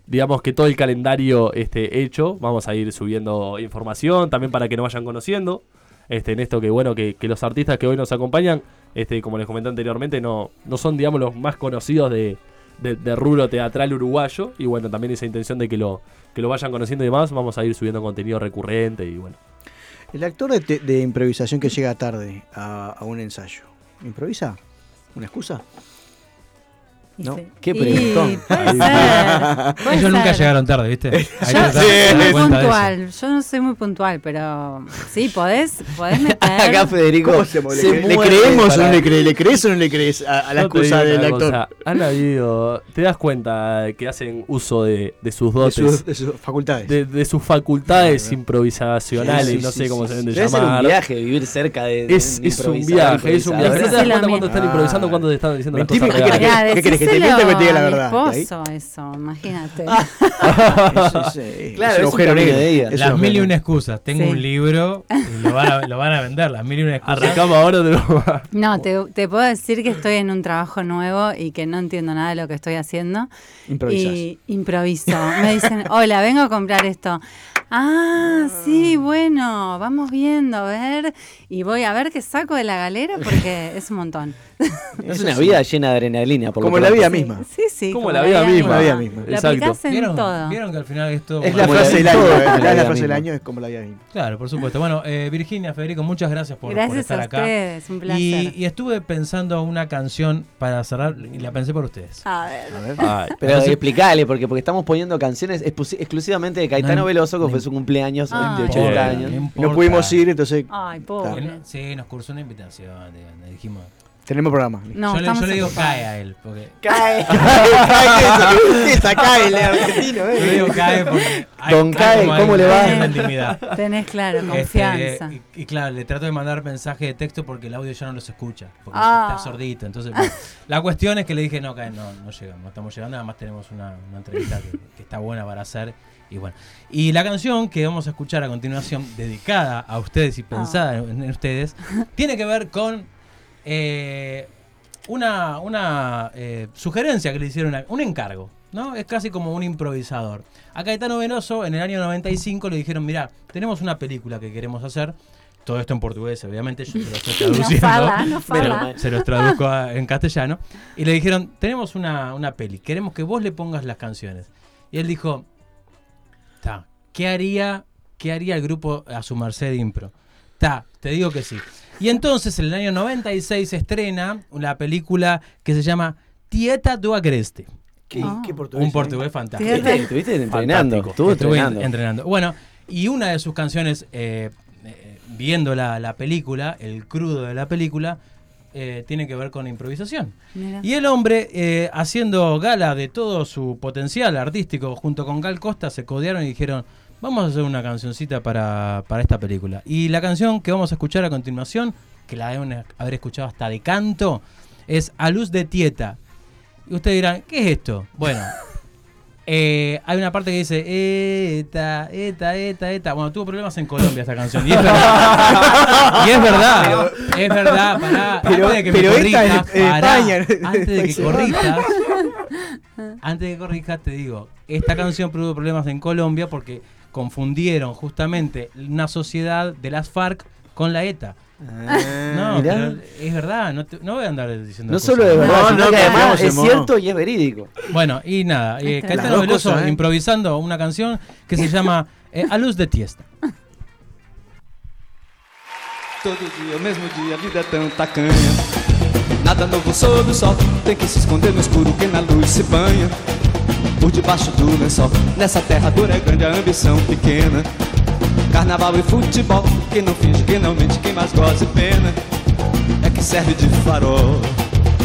digamos que todo el calendario hecho. Vamos a ir subiendo información también para que nos vayan conociendo. En esto que bueno, que los artistas que hoy nos acompañan, como les comenté anteriormente, no son, digamos, los más conocidos de rubro teatral uruguayo, y bueno, también esa intención de que lo vayan conociendo y demás. Vamos a ir subiendo contenido recurrente. Y bueno, el actor de improvisación que llega tarde a un ensayo, ¿improvisa? ¿Una excusa? ¿No? ¿Qué preguntón? Ellos nunca llegaron tarde, ¿viste? Yo soy puntual. Yo no soy muy puntual, pero sí, podés meter. Acá Federico, ¿le creemos o no le crees? ¿Le crees o no le crees a la excusa del actor? Han habido, te das cuenta que hacen uso de sus dotes, de sus facultades. De sus facultades improvisacionales, sí, no sé cómo se deben de llamar. Es un viaje, vivir cerca de es un viaje, es un viaje. No te das cuenta cuando están improvisando, cuando te están diciendo las cosas reales. ¿Qué crees? Esposo, eso, imagínate. Eso, claro, es un de ella. Las mil y una excusas. Tengo un libro, lo van a vender, las mil y una excusas. Arrancamos ahora. No, te puedo decir que estoy en un trabajo nuevo y que no entiendo nada de lo que estoy haciendo. Improviso. Me dicen, hola, vengo a comprar esto. Ah, sí, bueno, vamos viendo, a ver. Y voy a ver qué saco de la galera porque es un montón. Es una vida llena de adrenalina. Como la vida misma. Sí, Sí, como la vida misma. La vida misma. Exacto. ¿Vieron que al final esto... Es la frase del año. La frase del año es como la vida misma. Claro, por supuesto. Bueno, Virginia, Federico, muchas gracias por estar acá. Gracias a ustedes, un placer. Y estuve pensando una canción para cerrar y la pensé por ustedes. A ver. Pero explicale, porque estamos poniendo canciones exclusivamente de Caetano Veloso, que fue su cumpleaños, 28 años. No pudimos ir, entonces... Ay, pobre. Sí, nos cursó una invitación, dijimos... Tenemos programa. No, yo le digo cae a él. Porque... Cae el argentino. Yo le digo cae porque... Don Cae, ¿cómo le va? Tenés claro, confianza. Y claro, le trato de mandar mensaje de texto porque el audio ya no los escucha. Porque está sordito. Entonces, bueno, la cuestión es que le dije, no, Cae, no llegamos. No estamos llegando. Además tenemos una entrevista que está buena para hacer. Y bueno, y la canción que vamos a escuchar a continuación, dedicada a ustedes y pensada en ustedes, tiene que ver con... una sugerencia que le hicieron, un encargo, ¿no? Es casi como un improvisador. A Caetano Veloso en el año 95 le dijeron, mirá, tenemos una película que queremos hacer, todo esto en portugués, obviamente, yo se lo estoy traduciendo, pero se los traduzco en castellano, y le dijeron, tenemos una peli, queremos que vos le pongas las canciones. Y él dijo, ¿qué haría el grupo a su merced impro? Te digo que sí. Y entonces, en el año 96, se estrena la película que se llama Tieta do Agreste. ¿Qué portugués? Un portugués fantástico. Estuviste entrenando. Estuve entrenando. Bueno, y una de sus canciones, viendo la película, el crudo de la película, tiene que ver con improvisación. Mira. Y el hombre, haciendo gala de todo su potencial artístico, junto con Gal Costa, se codearon y dijeron... Vamos a hacer una cancioncita para esta película. Y la canción que vamos a escuchar a continuación, que la deben haber escuchado hasta de canto, es A Luz de Tieta. Y ustedes dirán, ¿qué es esto? Bueno, hay una parte que dice, eta. Bueno, tuvo problemas en Colombia esta canción. Y es verdad. Es verdad. Pará. Antes de que corrijas, te digo, esta canción produjo problemas en Colombia porque... confundieron justamente una sociedad de las FARC con la ETA. Es verdad, no voy a andar diciendo. No cosas. Solo de verdad, sino que además es cierto y es verídico. Bueno, y nada, Caetano Veloso improvisando una canción que se llama A Luz de Tieta. Todo día, mesmo día, a vida é tão tacanha. Nada novo sob o sol, tem que se esconder no escuro que na luz se banha. Por debaixo do lençol, nessa terra dura é grande a ambição pequena. Carnaval e futebol, quem não finge, quem não mente, quem mais goza e pena é que serve de farol.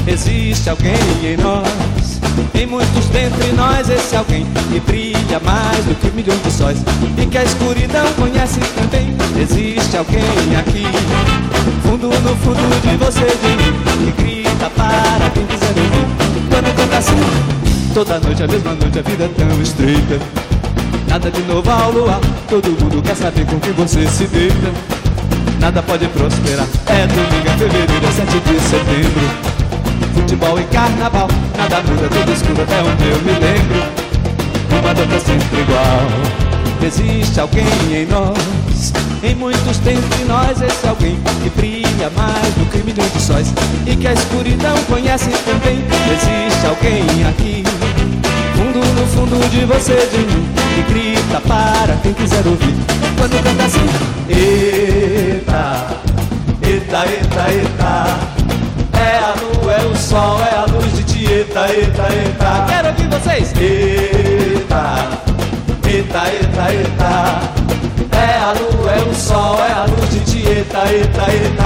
Existe alguém em nós, em muitos dentre nós, esse alguém que brilha mais do que milhões de sóis e que a escuridão conhece também. Existe alguém aqui, fundo no fundo de você e de mim, que grita para quem quiser ouvir. Quando canta assim, toda noite, a mesma noite, a vida é tão estreita. Nada de novo ao luar, todo mundo quer saber com que você se deita. Nada pode prosperar, é domingo, é fevereiro, é 7 de setembro. Futebol e carnaval, nada muda, tudo escuro até onde eu me lembro. Uma data sempre igual, existe alguém em nós. Em muitos dentre nós, esse alguém que brilha mais do que milhões de sóis e que a escuridão conhece também. Existe alguém aqui, fundo no fundo de você, de mim, que grita para quem quiser ouvir. Quando canta assim, eita, eita, eita, eita, é a lua, é o sol, é a luz de Tieta, eita, eita. Quero ouvir vocês. Eita, eita, eita, eita, é a lua, é o sol, é a luz de Tieta, eita, eita.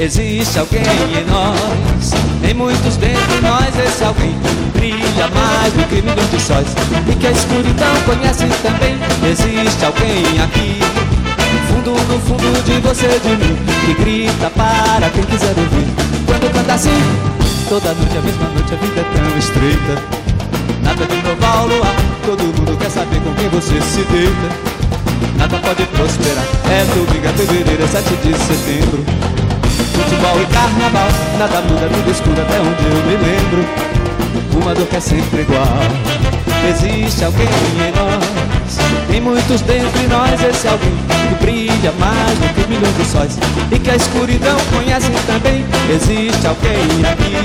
Existe alguém em nós, em muitos dentre nós, esse alguém brilha mais do que milhões de sóis e que a escuridão conhece também. Existe alguém aqui, fundo no fundo de você de mim, que grita para quem quiser ouvir. Quando canta assim, toda noite, a mesma noite, a vida é tão estreita. Nada de provar o luar, todo mundo quer saber com quem você se deita. Nada pode prosperar, é domingo a fevereiro, é 7 de setembro. Futebol e carnaval, nada muda, tudo escuro até onde eu me lembro. Uma dor que é sempre igual, existe alguém em nós. Tem muitos dentre nós, esse alguém que brilha mais do que milhões de sóis, e que a escuridão conhece também. Existe alguém aqui,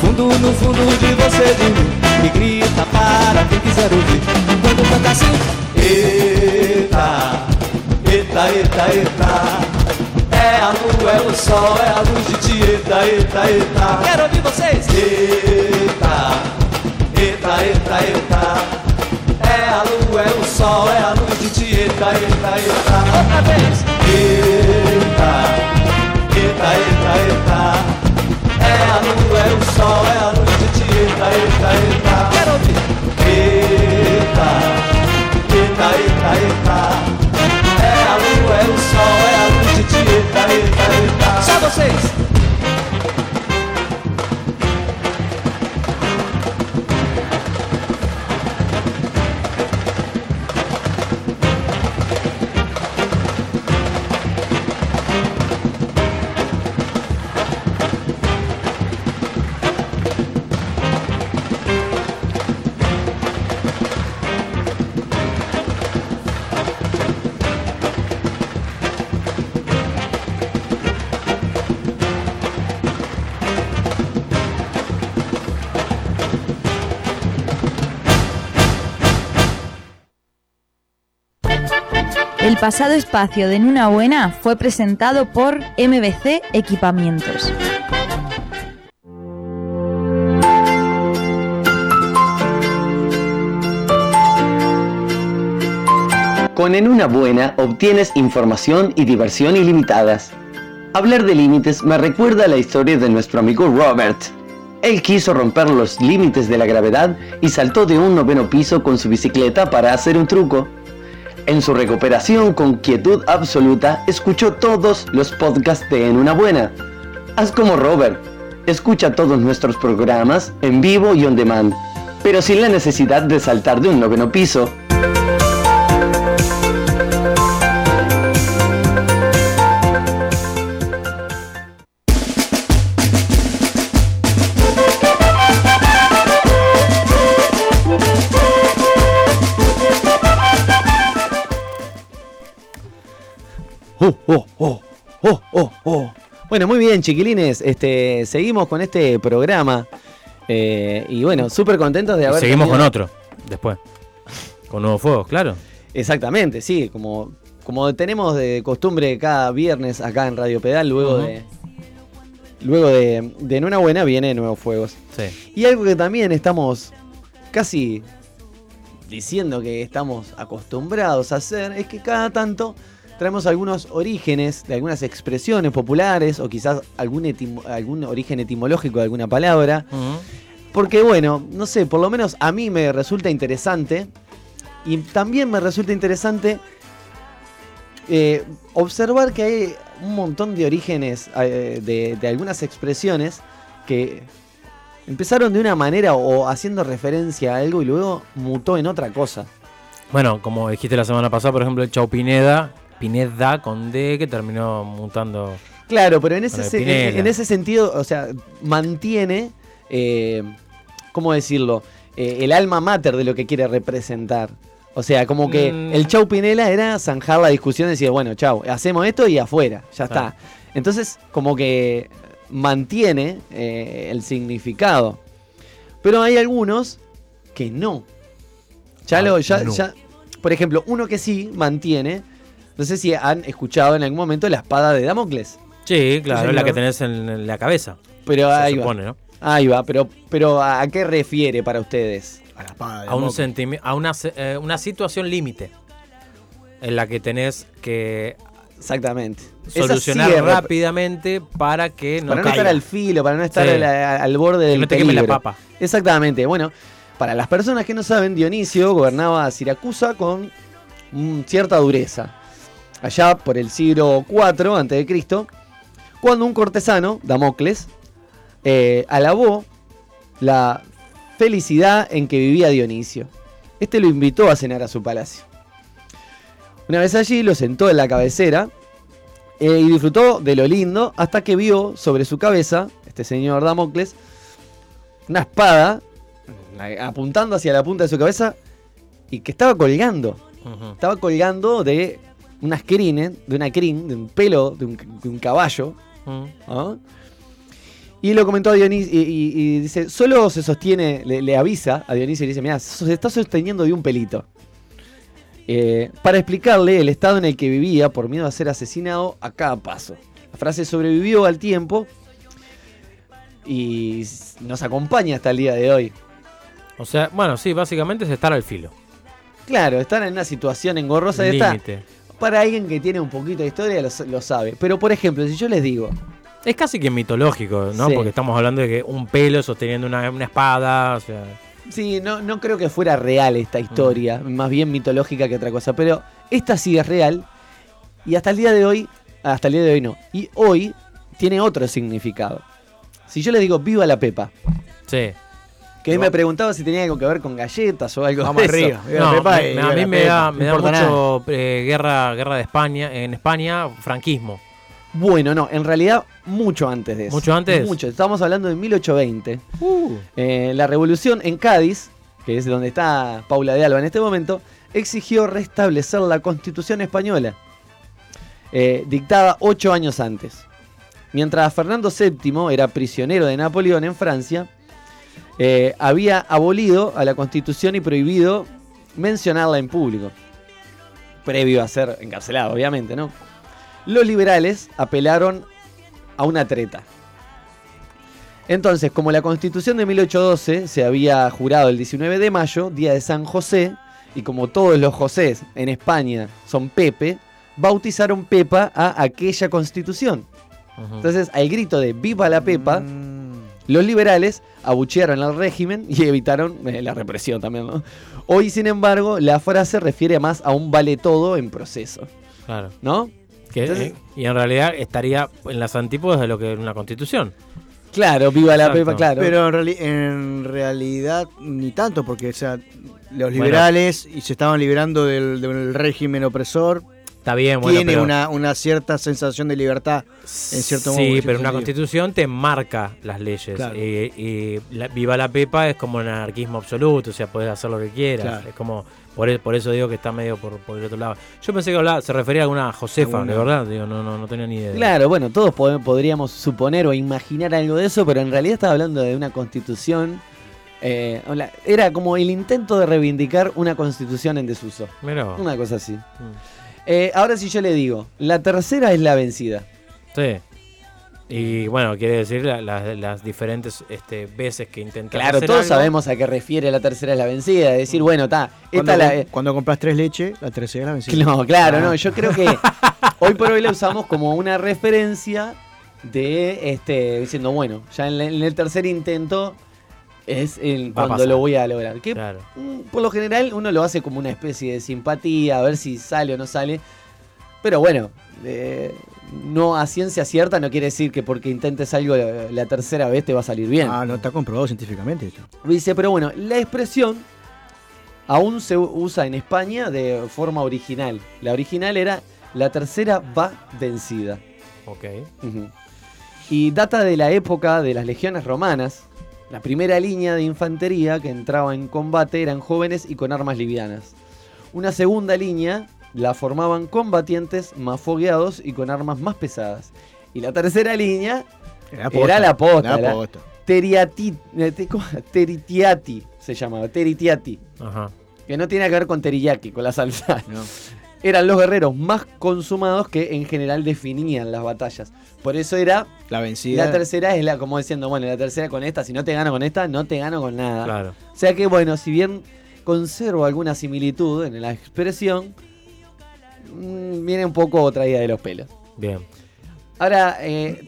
fundo no fundo de você, de mim, que grita para quem quiser ouvir. Quando canta assim, eita, eita, eita, eita, é a lua, é o sol, é a luz de ti, eita, eita, eita. Quero ouvir vocês. Eita, eita, eita, eita, é a lua, é o sol, é a luz de ti, eita, eita, eita. Outra vez. Eita, eita, eita, eita, é a lua, é o sol, é a luz de ti, eita, eita, eita. Quero ouvir. Eita, eita, eita, eita, é a lua, é o sol, é a luz de ti, eita, eita, eita. Só vocês. El pasado espacio de En una buena fue presentado por MBC Equipamientos. Con En una buena obtienes información y diversión ilimitadas. Hablar de límites me recuerda a la historia de nuestro amigo Robert. Él quiso romper los límites de la gravedad y saltó de un 9º piso con su bicicleta para hacer un truco. En su recuperación con quietud absoluta, escuchó todos los podcasts de En una buena. Haz como Robert, escucha todos nuestros programas en vivo y on demand, pero sin la necesidad de saltar de un 9º piso. Bueno, muy bien, chiquilines, seguimos con este programa y bueno, súper contentos de haber... Seguimos tenido... con otro, después, con nuevos fuegos, claro. Exactamente, sí, como tenemos de costumbre cada viernes acá en Radio Pedal, luego de... Luego de En una buena viene Nuevos Fuegos. Sí. Y algo que también estamos casi diciendo que estamos acostumbrados a hacer es que cada tanto... Traemos algunos orígenes de algunas expresiones populares o quizás algún origen etimológico de alguna palabra. Uh-huh. Porque bueno, no sé, por lo menos a mí me resulta interesante y también me resulta interesante observar que hay un montón de orígenes de algunas expresiones que empezaron de una manera o haciendo referencia a algo y luego mutó en otra cosa. Bueno, como dijiste la semana pasada, por ejemplo, el Chau Pineda... Pineda con D que terminó mutando. Claro, pero en ese sentido, o sea, mantiene, ¿cómo decirlo? El alma mater de lo que quiere representar. O sea, como que el Chau Pinela era zanjar la discusión y decir, bueno, chau, hacemos esto y afuera, ya está. Entonces, como que mantiene el significado. Pero hay algunos que no. Por ejemplo, uno que sí mantiene. No sé si han escuchado en algún momento la espada de Damocles. Sí, claro, es la que tenés en la cabeza. Pero ahí se supone, va. ¿No? Ahí va, pero ¿a qué refiere para ustedes? A la espada de Damocles. A una situación límite en la que tenés que... Exactamente. Solucionar rápidamente para que no caiga. Para no estar al filo, para no estar al borde del peligro. Que no te queme la papa. Exactamente. Bueno, para las personas que no saben, Dionisio gobernaba Siracusa con cierta dureza. allá por el siglo IV a.C., cuando un cortesano, Damocles, alabó la felicidad en que vivía Dionisio. Este lo invitó a cenar a su palacio. Una vez allí lo sentó en la cabecera y disfrutó de lo lindo hasta que vio sobre su cabeza, este señor Damocles, una espada apuntando hacia la punta de su cabeza y que estaba colgando. Uh-huh. Estaba colgando de unas crines, de una crin, de un pelo, de un caballo. Uh-huh. ¿Ah? Y lo comentó a Dionisio y dice, solo se sostiene, le avisa a Dionisio y le dice, mirá, se está sosteniendo de un pelito. Para explicarle el estado en el que vivía por miedo a ser asesinado a cada paso. La frase sobrevivió al tiempo y nos acompaña hasta el día de hoy. O sea, bueno, sí, básicamente es estar al filo. Claro, estar en una situación engorrosa de estar. Para alguien que tiene un poquito de historia lo sabe. Pero, por ejemplo, si yo les digo... Es casi que mitológico, ¿no? Sí. Porque estamos hablando de que un pelo sosteniendo una espada, o sea... Sí, no creo que fuera real esta historia, más bien mitológica que otra cosa, pero esta sí es real y hasta el día de hoy no. Y hoy tiene otro significado. Si yo le digo viva la Pepa. Sí. Que él me preguntaba si tenía algo que ver con galletas o algo de eso. Arriba. No, Pepa, a mí me da mucho guerra de España, en España, franquismo. Bueno, no, en realidad mucho antes de eso. ¿Mucho antes? Mucho, estamos hablando de 1820. La revolución en Cádiz, que es donde está Paula de Alba en este momento, exigió restablecer la Constitución española, dictada 8 años antes. Mientras Fernando VII era prisionero de Napoleón en Francia, había abolido a la Constitución y prohibido mencionarla en público, previo a ser encarcelado, obviamente, ¿no? Los liberales apelaron a una treta. Entonces, como la Constitución de 1812 se había jurado el 19 de mayo, día de San José, y como todos los Josés en España son Pepe, bautizaron Pepa a aquella Constitución. Uh-huh. Entonces, al grito de ¡Viva la Pepa! Los liberales abuchearon al régimen y evitaron la represión también, ¿no? Hoy, sin embargo, la frase refiere más a un vale todo en proceso. Claro. ¿No? Entonces, y en realidad estaría en las antípodas de lo que era una constitución. Claro, viva la Pepa, claro. Pero en realidad ni tanto, porque o sea, los liberales y se estaban liberando del régimen opresor. Está bien, bueno, tiene pero, una cierta sensación de libertad en cierto modo. Sí, pero una constitución te marca las leyes. Claro. Y viva la Pepa es como un anarquismo absoluto, o sea, podés hacer lo que quieras. Claro. Es como por eso digo que está medio por el otro lado. Yo pensé que se refería a alguna Josefa, de verdad, digo, no tenía ni idea. Claro, bueno, todos podríamos suponer o imaginar algo de eso, pero en realidad estaba hablando de una constitución. Era como el intento de reivindicar una constitución en desuso. Mirá. Una cosa así. Ahora si yo le digo, la tercera es la vencida. Sí. Y bueno, quiere decir las diferentes veces que intentas claro, hacer todos algo. Sabemos a qué refiere la tercera es la vencida. Es decir, bueno, está... Cuando compras 3 leches, la tercera es la vencida. No, claro, no. Yo creo que hoy por hoy la usamos como una referencia de... diciendo, bueno, ya en el tercer intento es cuando lo voy a lograr. Que claro. Por lo general uno lo hace como una especie de simpatía, a ver si sale o no sale. Pero bueno... no a ciencia cierta no quiere decir que porque intentes algo la tercera vez te va a salir bien. Ah, no está comprobado científicamente esto. Dice, pero bueno, la expresión aún se usa en España de forma original. La original era la tercera va vencida. Ok. Uh-huh. Y data de la época de las legiones romanas. La primera línea de infantería que entraba en combate eran jóvenes y con armas livianas. Una segunda línea... la formaban combatientes más fogueados y con armas más pesadas. Y la tercera línea era la posta. La teritiati se llamaba, teritiati. Ajá. Que no tiene que ver con teriyaki, con la salsa. No. Eran los guerreros más consumados que en general definían las batallas. Por eso era... la vencida. La tercera es la como diciendo, bueno, la tercera con esta, si no te gano con esta, no te gano con nada. Claro. O sea que, bueno, si bien conservo alguna similitud en la expresión... viene un poco traída de los pelos. Bien. Ahora,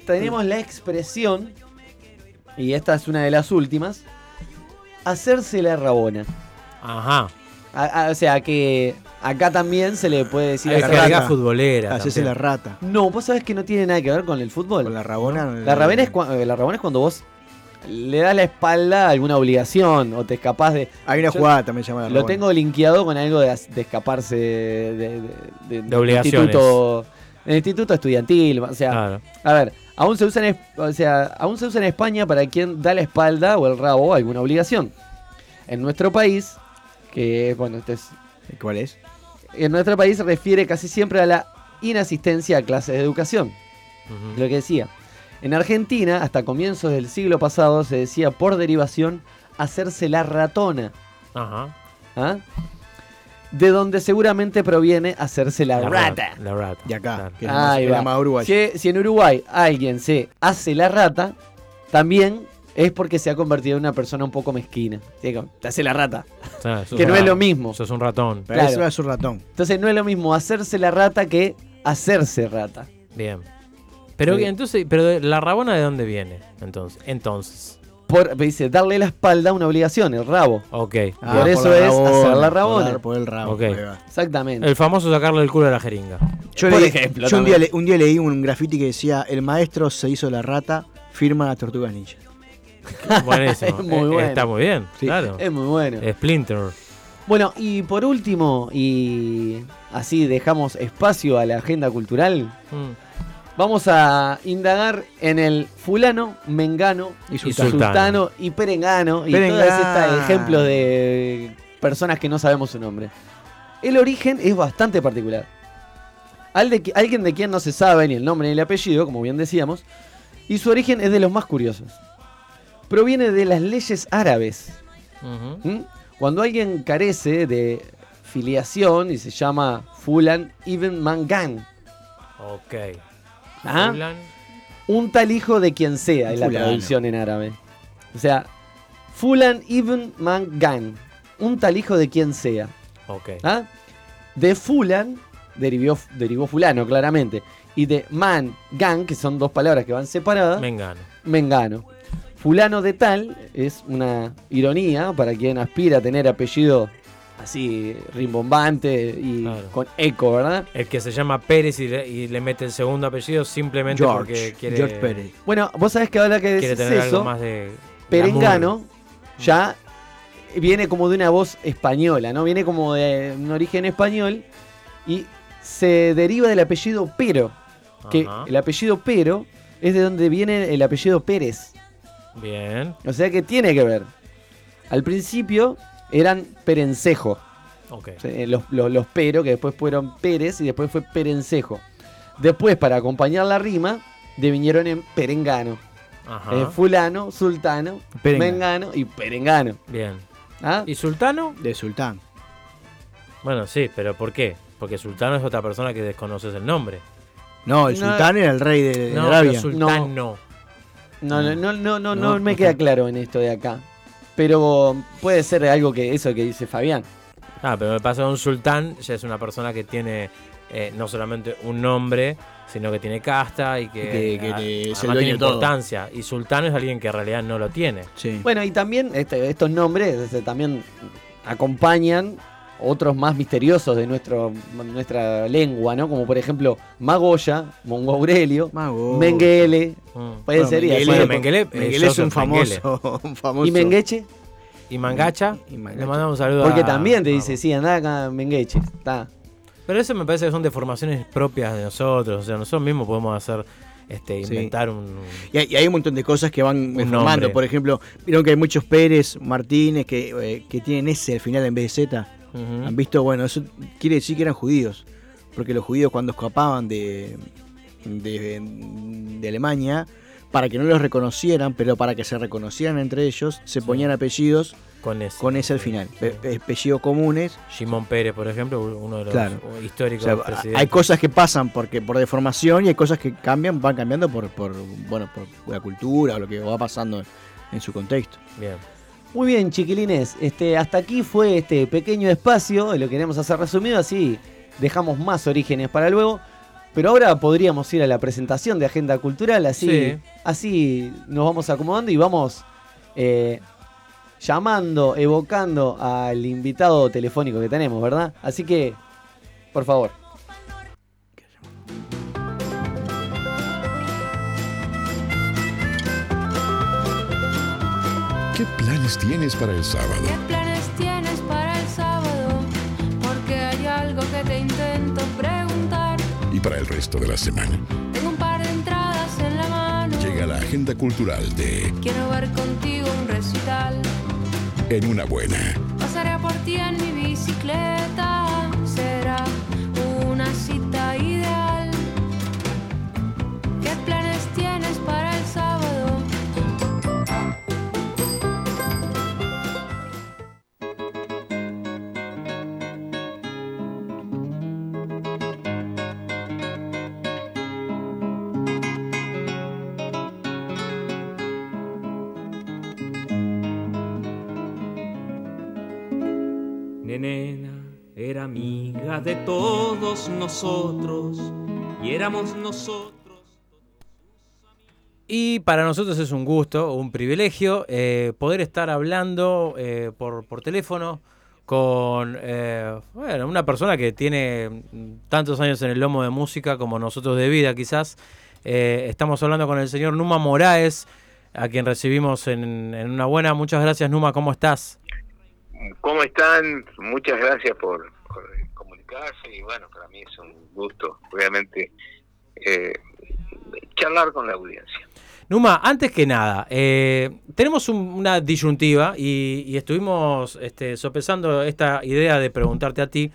tenemos la expresión, y esta es una de las últimas, hacerse la rabona. Ajá. O sea, que Acá también se le puede decir a la carga futbolera. Haces la rata. No, vos sabés que no tiene nada que ver con el fútbol. Con la rabona. No. La rabona es cuando vos le das la espalda a alguna obligación o te escapás de... Hay una jugada también llamada rabona. Lo tengo linkeado con algo de escaparse de obligaciones. El instituto estudiantil, o sea, claro. A ver, aún se usa en España para quien da la espalda o el rabo a alguna obligación. En nuestro país, que bueno, este es... ¿Cuál es? En nuestro país se refiere casi siempre a la inasistencia a clases de educación. Uh-huh. Lo que decía. En Argentina, hasta comienzos del siglo pasado, se decía por derivación hacerse la ratona. Ajá. Uh-huh. ¿Ah? De donde seguramente proviene hacerse la rata. Y acá, claro. Ahí va. Más Uruguay. Si en Uruguay alguien se hace la rata, también es porque se ha convertido en una persona un poco mezquina. Te hace la rata. O sea, que no es lo mismo. Sos un ratón. Pero claro. Eso es un ratón. Entonces no es lo mismo hacerse la rata que hacerse rata. Bien. Pero sí. Entonces, pero la rabona, ¿de dónde viene? Entonces. Dice, darle la espalda a una obligación, el rabo. Ok. Por eso es hacer la rabona. Por el rabo. Okay. Exactamente. El famoso sacarle el culo a la jeringa. Yo un día leí un graffiti que decía, el maestro se hizo la rata, firma Tortugas Ninja. Buenísimo. Es muy bueno. Está muy bien, sí. Claro. Es muy bueno. Splinter. Bueno, y por último, y así dejamos espacio a la agenda cultural... Vamos a indagar en el fulano, mengano, y sultano y perengano. Y todos estos ejemplos de personas que no sabemos su nombre. El origen es bastante particular. Alguien de quien no se sabe ni el nombre ni el apellido, como bien decíamos. Y su origen es de los más curiosos. Proviene de las leyes árabes. Uh-huh. Cuando alguien carece de filiación y se llama fulan ibn mangan. Ok. ¿Ah? Un tal hijo de quien sea, es la traducción en árabe. O sea, Fulan ibn Mangan. Un tal hijo de quien sea. Okay. ¿Ah? De Fulan derivó fulano, claramente. Y de man, gan, que son dos palabras que van separadas. Mengano. Fulano de tal es una ironía para quien aspira a tener apellido así rimbombante y claro, con eco, ¿verdad? El que se llama Pérez y le mete el segundo apellido simplemente George, porque quiere... George Pérez. Bueno, vos sabés que ahora que decís eso, más de perengano ya viene como de una voz española, ¿no? Viene como de un origen español y se deriva del apellido Pero. Que el apellido Pero es de donde viene el apellido Pérez. Bien. O sea que tiene que ver. Al principio... eran perencejo. Okay. Los pero, que después fueron Pérez y después fue perencejo. Después, para acompañar la rima, devinieron en perengano. Ajá. Fulano, sultano, mengano y perengano. Bien. ¿Ah? ¿Y sultano? De sultán. Bueno, sí, pero ¿por qué? Porque sultano es otra persona que desconoces el nombre. No, el sultán era el rey de Arabia. Sultán no me queda claro en esto de acá. Pero puede ser algo que eso que dice Fabián. Pero me pasa un sultán, ya es una persona que tiene no solamente un nombre, sino que tiene casta y que tiene importancia. Todo. Y sultán es alguien que en realidad no lo tiene. Sí. Bueno, y también estos nombres también acompañan otros más misteriosos de nuestra lengua, ¿no? Como por ejemplo Magoya, Mongo Aurelio, Mengele. Puede ser. Mengele es un famoso. ¿Y Mengeche? ¿Y Mangacha? Le mandamos un saludo. Porque también te dice, sí, andá acá Mengeche. Está. Pero eso me parece que son deformaciones propias de nosotros. O sea, nosotros mismos podemos hacer... inventar un... Y hay un montón de cosas que van formando. Por ejemplo, vieron que hay muchos Pérez, Martínez, que tienen S al final en vez de Z. Uh-huh. Han visto, bueno, eso quiere decir que eran judíos. Porque los judíos cuando escapaban de Alemania, para que no los reconocieran, pero para que se reconocieran entre ellos, se ponían apellidos con ese al final. Apellidos comunes. Simón Pérez, por ejemplo, uno de los históricos presidentes. Hay cosas que pasan porque por deformación y hay cosas que van cambiando por la cultura o lo que va pasando en su contexto. Bien. Muy bien, chiquilines. Hasta aquí fue este pequeño espacio. Lo queremos hacer resumido, así dejamos más orígenes para luego. Pero ahora podríamos ir a la presentación de Agenda Cultural, así nos vamos acomodando y vamos llamando, evocando al invitado telefónico que tenemos, ¿verdad? Así que Por favor. ¿Qué planes tienes para el sábado? ¿Qué planes tienes para el sábado? Porque hay algo que te intento preguntar. ¿Y para el resto de la semana? Tengo un par de entradas en la mano. Llega la agenda cultural de... Quiero ver contigo un recital. En una buena. Pasaré por ti en mi bicicleta. Será una cita ideal. ¿Qué planes tienes para el sábado? Amiga de todos nosotros, y éramos nosotros todos. Y para nosotros es un gusto, un privilegio poder estar hablando por teléfono con una persona que tiene tantos años en el lomo de música como nosotros de vida quizás. Estamos hablando con el señor Numa Moraes, a quien recibimos en una buena. Muchas gracias, Numa, ¿cómo estás? ¿Cómo están? Muchas gracias por comunicarse y bueno, para mí es un gusto, obviamente, charlar con la audiencia. Numa, antes que nada, tenemos una disyuntiva y estuvimos sopesando esta idea de preguntarte a ti,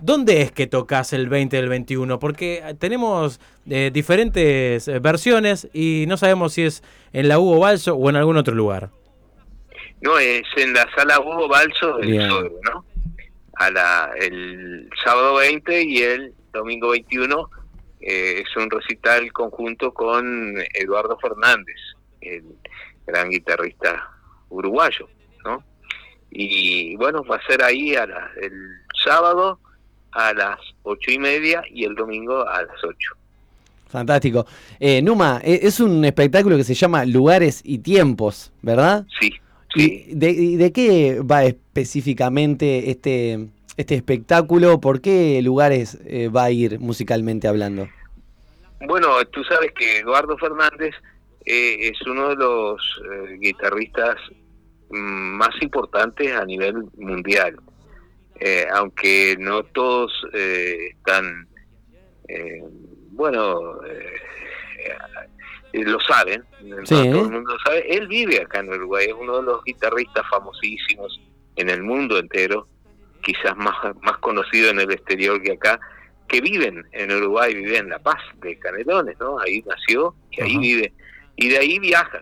¿dónde es que tocas el 20 del 21? Porque tenemos diferentes versiones y no sabemos si es en la Hugo Balso o en algún otro lugar. No, es en la sala Hugo Balso del Sodre, ¿no? El sábado 20 y el domingo 21 es un recital conjunto con Eduardo Fernández, el gran guitarrista uruguayo, ¿no? Y bueno, va a ser ahí el sábado a las 8:30 y el domingo a las 8. Fantástico. Numa, es un espectáculo que se llama Lugares y Tiempos, ¿verdad? Sí. Sí. ¿De qué va específicamente este espectáculo? ¿Por qué lugares va a ir musicalmente hablando? Bueno, tú sabes que Eduardo Fernández es uno de los guitarristas más importantes a nivel mundial. Aunque no todos están, lo saben, sí, todo el mundo lo sabe. Él vive acá en Uruguay, es uno de los guitarristas famosísimos en el mundo entero, quizás más conocido en el exterior que acá, que viven en Uruguay, vive en La Paz de Canelones, ¿no? Ahí nació y ahí vive. Y de ahí viaja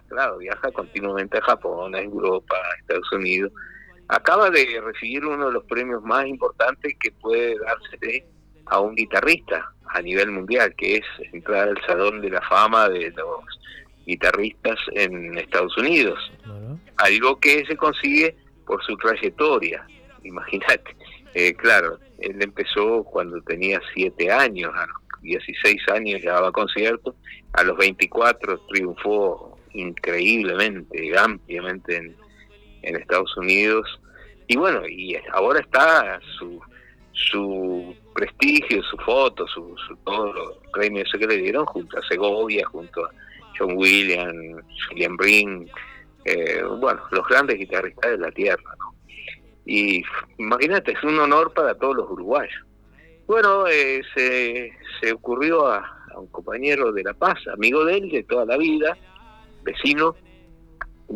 continuamente a Japón, a Europa, a Estados Unidos. Acaba de recibir uno de los premios más importantes que puede darse a un guitarrista a nivel mundial, que es entrar al Salón de la Fama de los guitarristas en Estados Unidos. Algo que se consigue por su trayectoria, imagínate. Claro, él empezó cuando tenía 7 años, a los 16 años ya daba conciertos, a los 24 triunfó increíblemente, ampliamente en Estados Unidos. Y bueno, y ahora está su prestigio, su foto, todos los premios que le dieron junto a Segovia, junto a John Williams, Julian Brink, los grandes guitarristas de la tierra, ¿no? Y imagínate, es un honor para todos los uruguayos. Bueno, se ocurrió a un compañero de La Paz, amigo de él de toda la vida, vecino,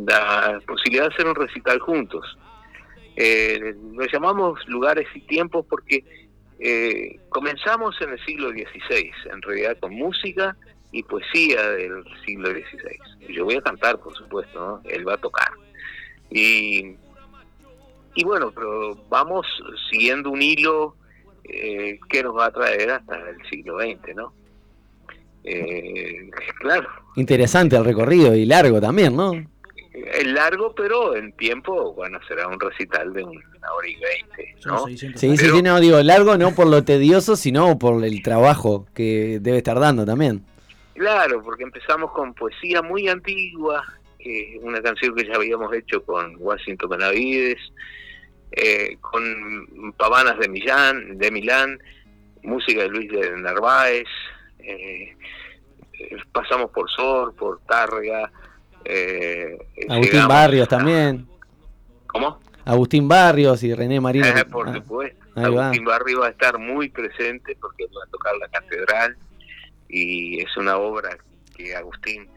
la posibilidad de hacer un recital juntos. Lo llamamos Lugares y Tiempos porque comenzamos en el siglo XVI, en realidad con música y poesía del siglo XVI. Yo voy a cantar, por supuesto, ¿no? Él va a tocar. Y bueno, pero vamos siguiendo un hilo que nos va a traer hasta el siglo XX, ¿no? Claro. Interesante el recorrido y largo también, ¿no? Es largo, pero en tiempo, bueno, será un recital de 1:20, ¿no? Sí, no, digo, largo no por lo tedioso, sino por el trabajo que debe estar dando también. Claro, porque empezamos con poesía muy antigua, una canción que ya habíamos hecho con Washington Benavides, con Pavanas de Milán, música de Luis de Narváez, pasamos por Sor, por Targa, Agustín Barrios también. ¿Cómo? Agustín Barrios y René Marín. Por supuesto, Agustín Barrios va a estar muy presente porque va a tocar la catedral, y es una obra que Agustín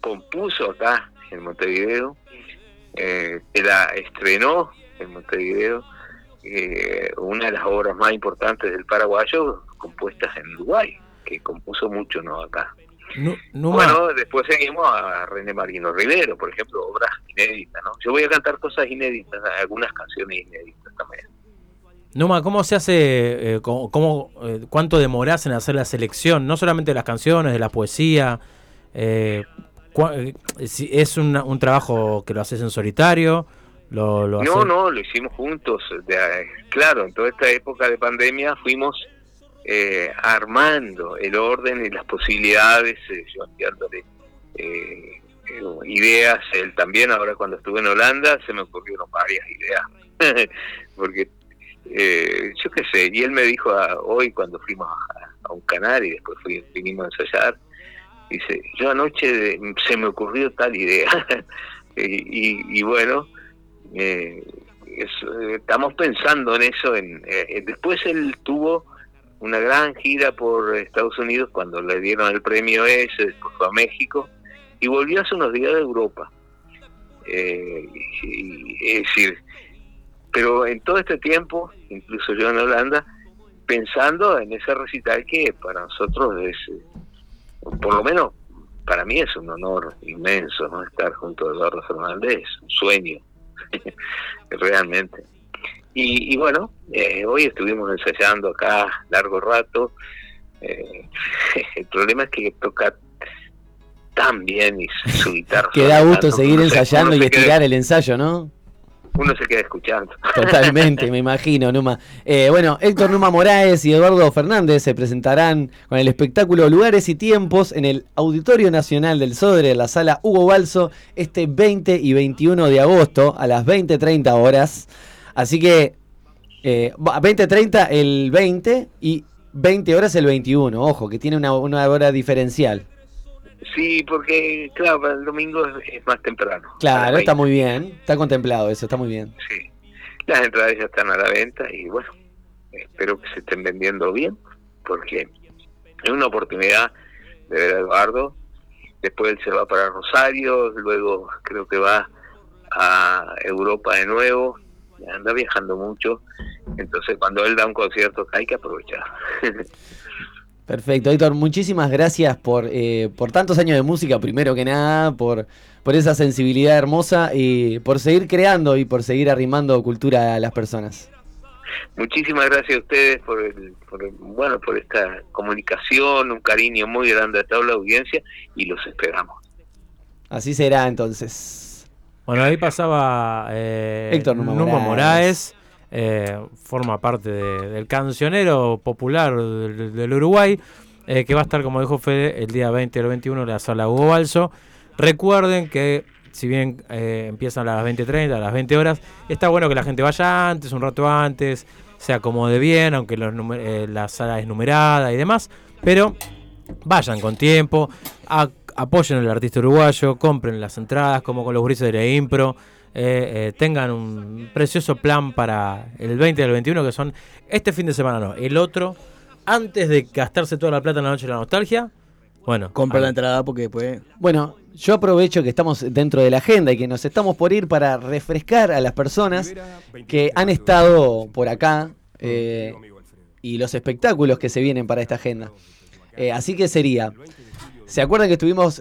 compuso acá en Montevideo, la estrenó en Montevideo, una de las obras más importantes del paraguayo compuestas en Uruguay, que compuso mucho no acá. Bueno, después seguimos a René Marino Rivero, por ejemplo, obras inéditas, ¿no? Yo voy a cantar cosas inéditas, algunas canciones inéditas también. Numa, ¿cómo se hace, cuánto demorás en hacer la selección? No solamente de las canciones, de la poesía, si es un trabajo que lo haces en solitario, lo hicimos juntos, claro, en toda esta época de pandemia fuimos armando el orden y las posibilidades, yo enviándole ideas, él también. Ahora cuando estuve en Holanda se me ocurrieron varias ideas, porque yo qué sé, y él me dijo hoy cuando fuimos a un canal y después vinimos a ensayar, dice, yo anoche se me ocurrió tal idea, y bueno, estamos pensando en eso, después él tuvo una gran gira por Estados Unidos cuando le dieron el premio ese, después fue a México y volvió hace unos días de Europa, es decir, pero en todo este tiempo, incluso yo en Holanda, pensando en ese recital que para nosotros es, por lo menos para mí, es un honor inmenso, ¿no? Estar junto a Eduardo Fernández, es un sueño realmente. Y bueno, hoy estuvimos ensayando acá largo rato, el problema es que toca tan bien y su guitarra que da gusto seguir ensayando y estirar el ensayo, ¿no? Uno se queda escuchando. Totalmente, me imagino, Numa. Bueno, Héctor Numa Moraes y Eduardo Fernández se presentarán con el espectáculo Lugares y Tiempos en el Auditorio Nacional del Sodre, en la Sala Hugo Balso, este 20 y 21 de agosto a las 20:30 horas. Así que 20:30 el 20 y 20 horas el 21, ojo, que tiene una hora diferencial. Sí, porque claro, para el domingo es más temprano. Claro, está muy bien, está contemplado eso, está muy bien. Sí, las entradas ya están a la venta y bueno, espero que se estén vendiendo bien, porque es una oportunidad de ver a Eduardo. Después él se va para Rosario, luego creo que va a Europa de nuevo, anda viajando mucho, entonces cuando él da un concierto hay que aprovechar. Perfecto, Héctor, muchísimas gracias por tantos años de música, primero que nada, por esa sensibilidad hermosa y por seguir creando y por seguir arrimando cultura a las personas. Muchísimas gracias a ustedes por esta comunicación, un cariño muy grande a toda la audiencia y los esperamos. Así será entonces. Bueno, ahí pasaba Héctor Numa Moraes. Forma parte del cancionero popular del Uruguay, que va a estar, como dijo Fede, el día 20 al 21 en la Sala Hugo Balso. Recuerden que si bien empiezan a las 20:30, a las 20 horas, está bueno que la gente vaya antes, un rato antes, se acomode bien, aunque la sala es numerada y demás, pero vayan con tiempo, apoyen al artista uruguayo, compren las entradas como con los gurises de la Impro. Tengan un precioso plan para el 20 y el 21, que son este fin de semana, no, el otro, antes de gastarse toda la plata en la noche de la nostalgia. Bueno, compra la entrada porque después... Bueno, yo aprovecho que estamos dentro de la agenda y que nos estamos por ir para refrescar a las personas que han estado por acá, y los espectáculos que se vienen para esta agenda. Así que sería... ¿Se acuerdan que estuvimos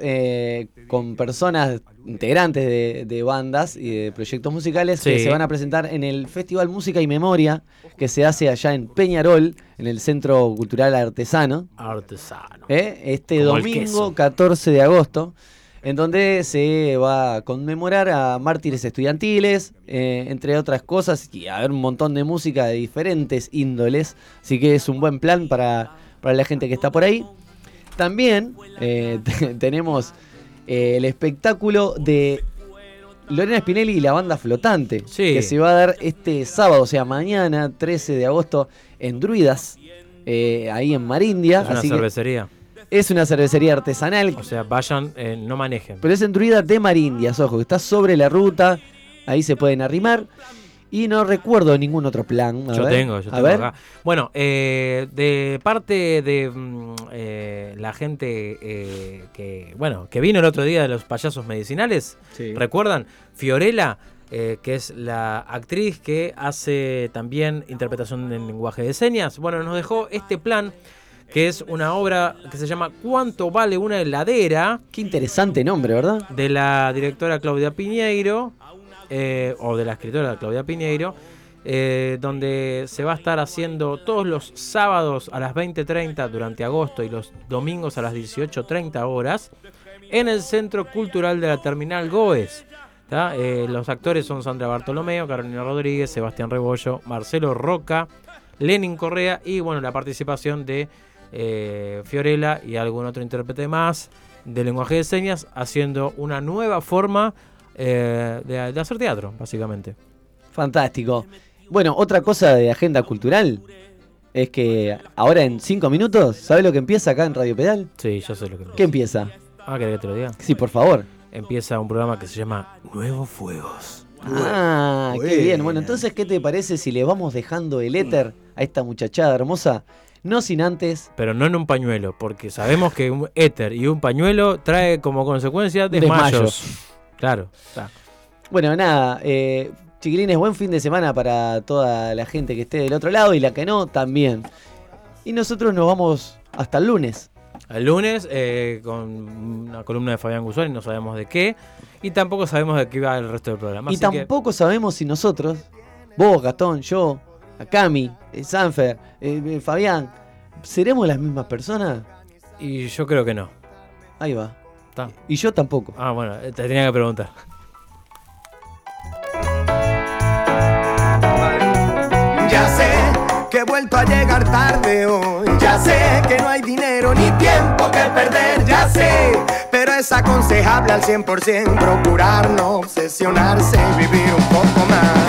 con personas integrantes de bandas y de proyectos musicales, sí, que se van a presentar en el Festival Música y Memoria que se hace allá en Peñarol, en el Centro Cultural Artesano. Este como domingo 14 de agosto, en donde se va a conmemorar a mártires estudiantiles, entre otras cosas, y a haber un montón de música de diferentes índoles, así que es un buen plan para la gente que está por ahí. También tenemos el espectáculo de Lorena Spinelli y la banda Flotante, sí, que se va a dar este sábado, o sea, mañana, 13 de agosto, en Druidas, ahí en Marindia. Es una cervecería. Es una cervecería artesanal. O sea, vayan, no manejen. Pero es en Druida de Marindias, ojo, que está sobre la ruta. Ahí se pueden arrimar. Y no recuerdo ningún otro plan. Yo tengo acá. Bueno, de parte de la gente que vino el otro día de los payasos medicinales, sí. ¿Recuerdan? Fiorella, que es la actriz que hace también interpretación en lenguaje de señas. Bueno, nos dejó este plan, que es una obra que se llama ¿Cuánto vale una heladera? Qué interesante nombre, ¿verdad? De la directora Claudia Piñeiro, o de la escritora Claudia Piñeiro, donde se va a estar haciendo todos los sábados a las 20:30 durante agosto y los domingos a las 18:30 horas en el Centro Cultural de la Terminal Goes. Los actores son Sandra Bartolomeo, Carolina Rodríguez, Sebastián Rebollo, Marcelo Roca, Lenin Correa y bueno, la participación de Fiorella y algún otro intérprete más de lenguaje de señas, haciendo una nueva forma de hacer teatro, básicamente. Fantástico. Bueno, otra cosa de agenda cultural es que ahora en 5 minutos, ¿sabés lo que empieza acá en Radio Pedal? Sí, yo sé lo que empieza. ¿Qué empieza? Ah, ¿querés que te lo diga? Sí, por favor. Empieza un programa que se llama Nuevos Fuegos. Ah, qué bien. Bueno, entonces, ¿qué te parece si le vamos dejando el éter a esta muchachada hermosa? No sin antes... Pero no en un pañuelo, porque sabemos que un éter y un pañuelo trae como consecuencia desmayos. Claro. Está. Bueno, nada, chiquilines, buen fin de semana para toda la gente que esté del otro lado y la que no, también. Y nosotros nos vamos hasta el lunes. El lunes, con una columna de Fabián Guzón y no sabemos de qué. Y tampoco sabemos de qué va el resto del programa. Y tampoco sabemos si nosotros, vos, Gastón, yo... Cami, Sanfer, Fabián, ¿seremos las mismas personas? Y yo creo que no. Ahí va. ¿Tá? Y yo tampoco. Ah, bueno, te tenía que preguntar. Ya sé que he vuelto a llegar tarde hoy. Ya sé que no hay dinero ni tiempo que perder. Ya sé, pero es aconsejable al 100% procurar no obsesionarse y vivir un poco más.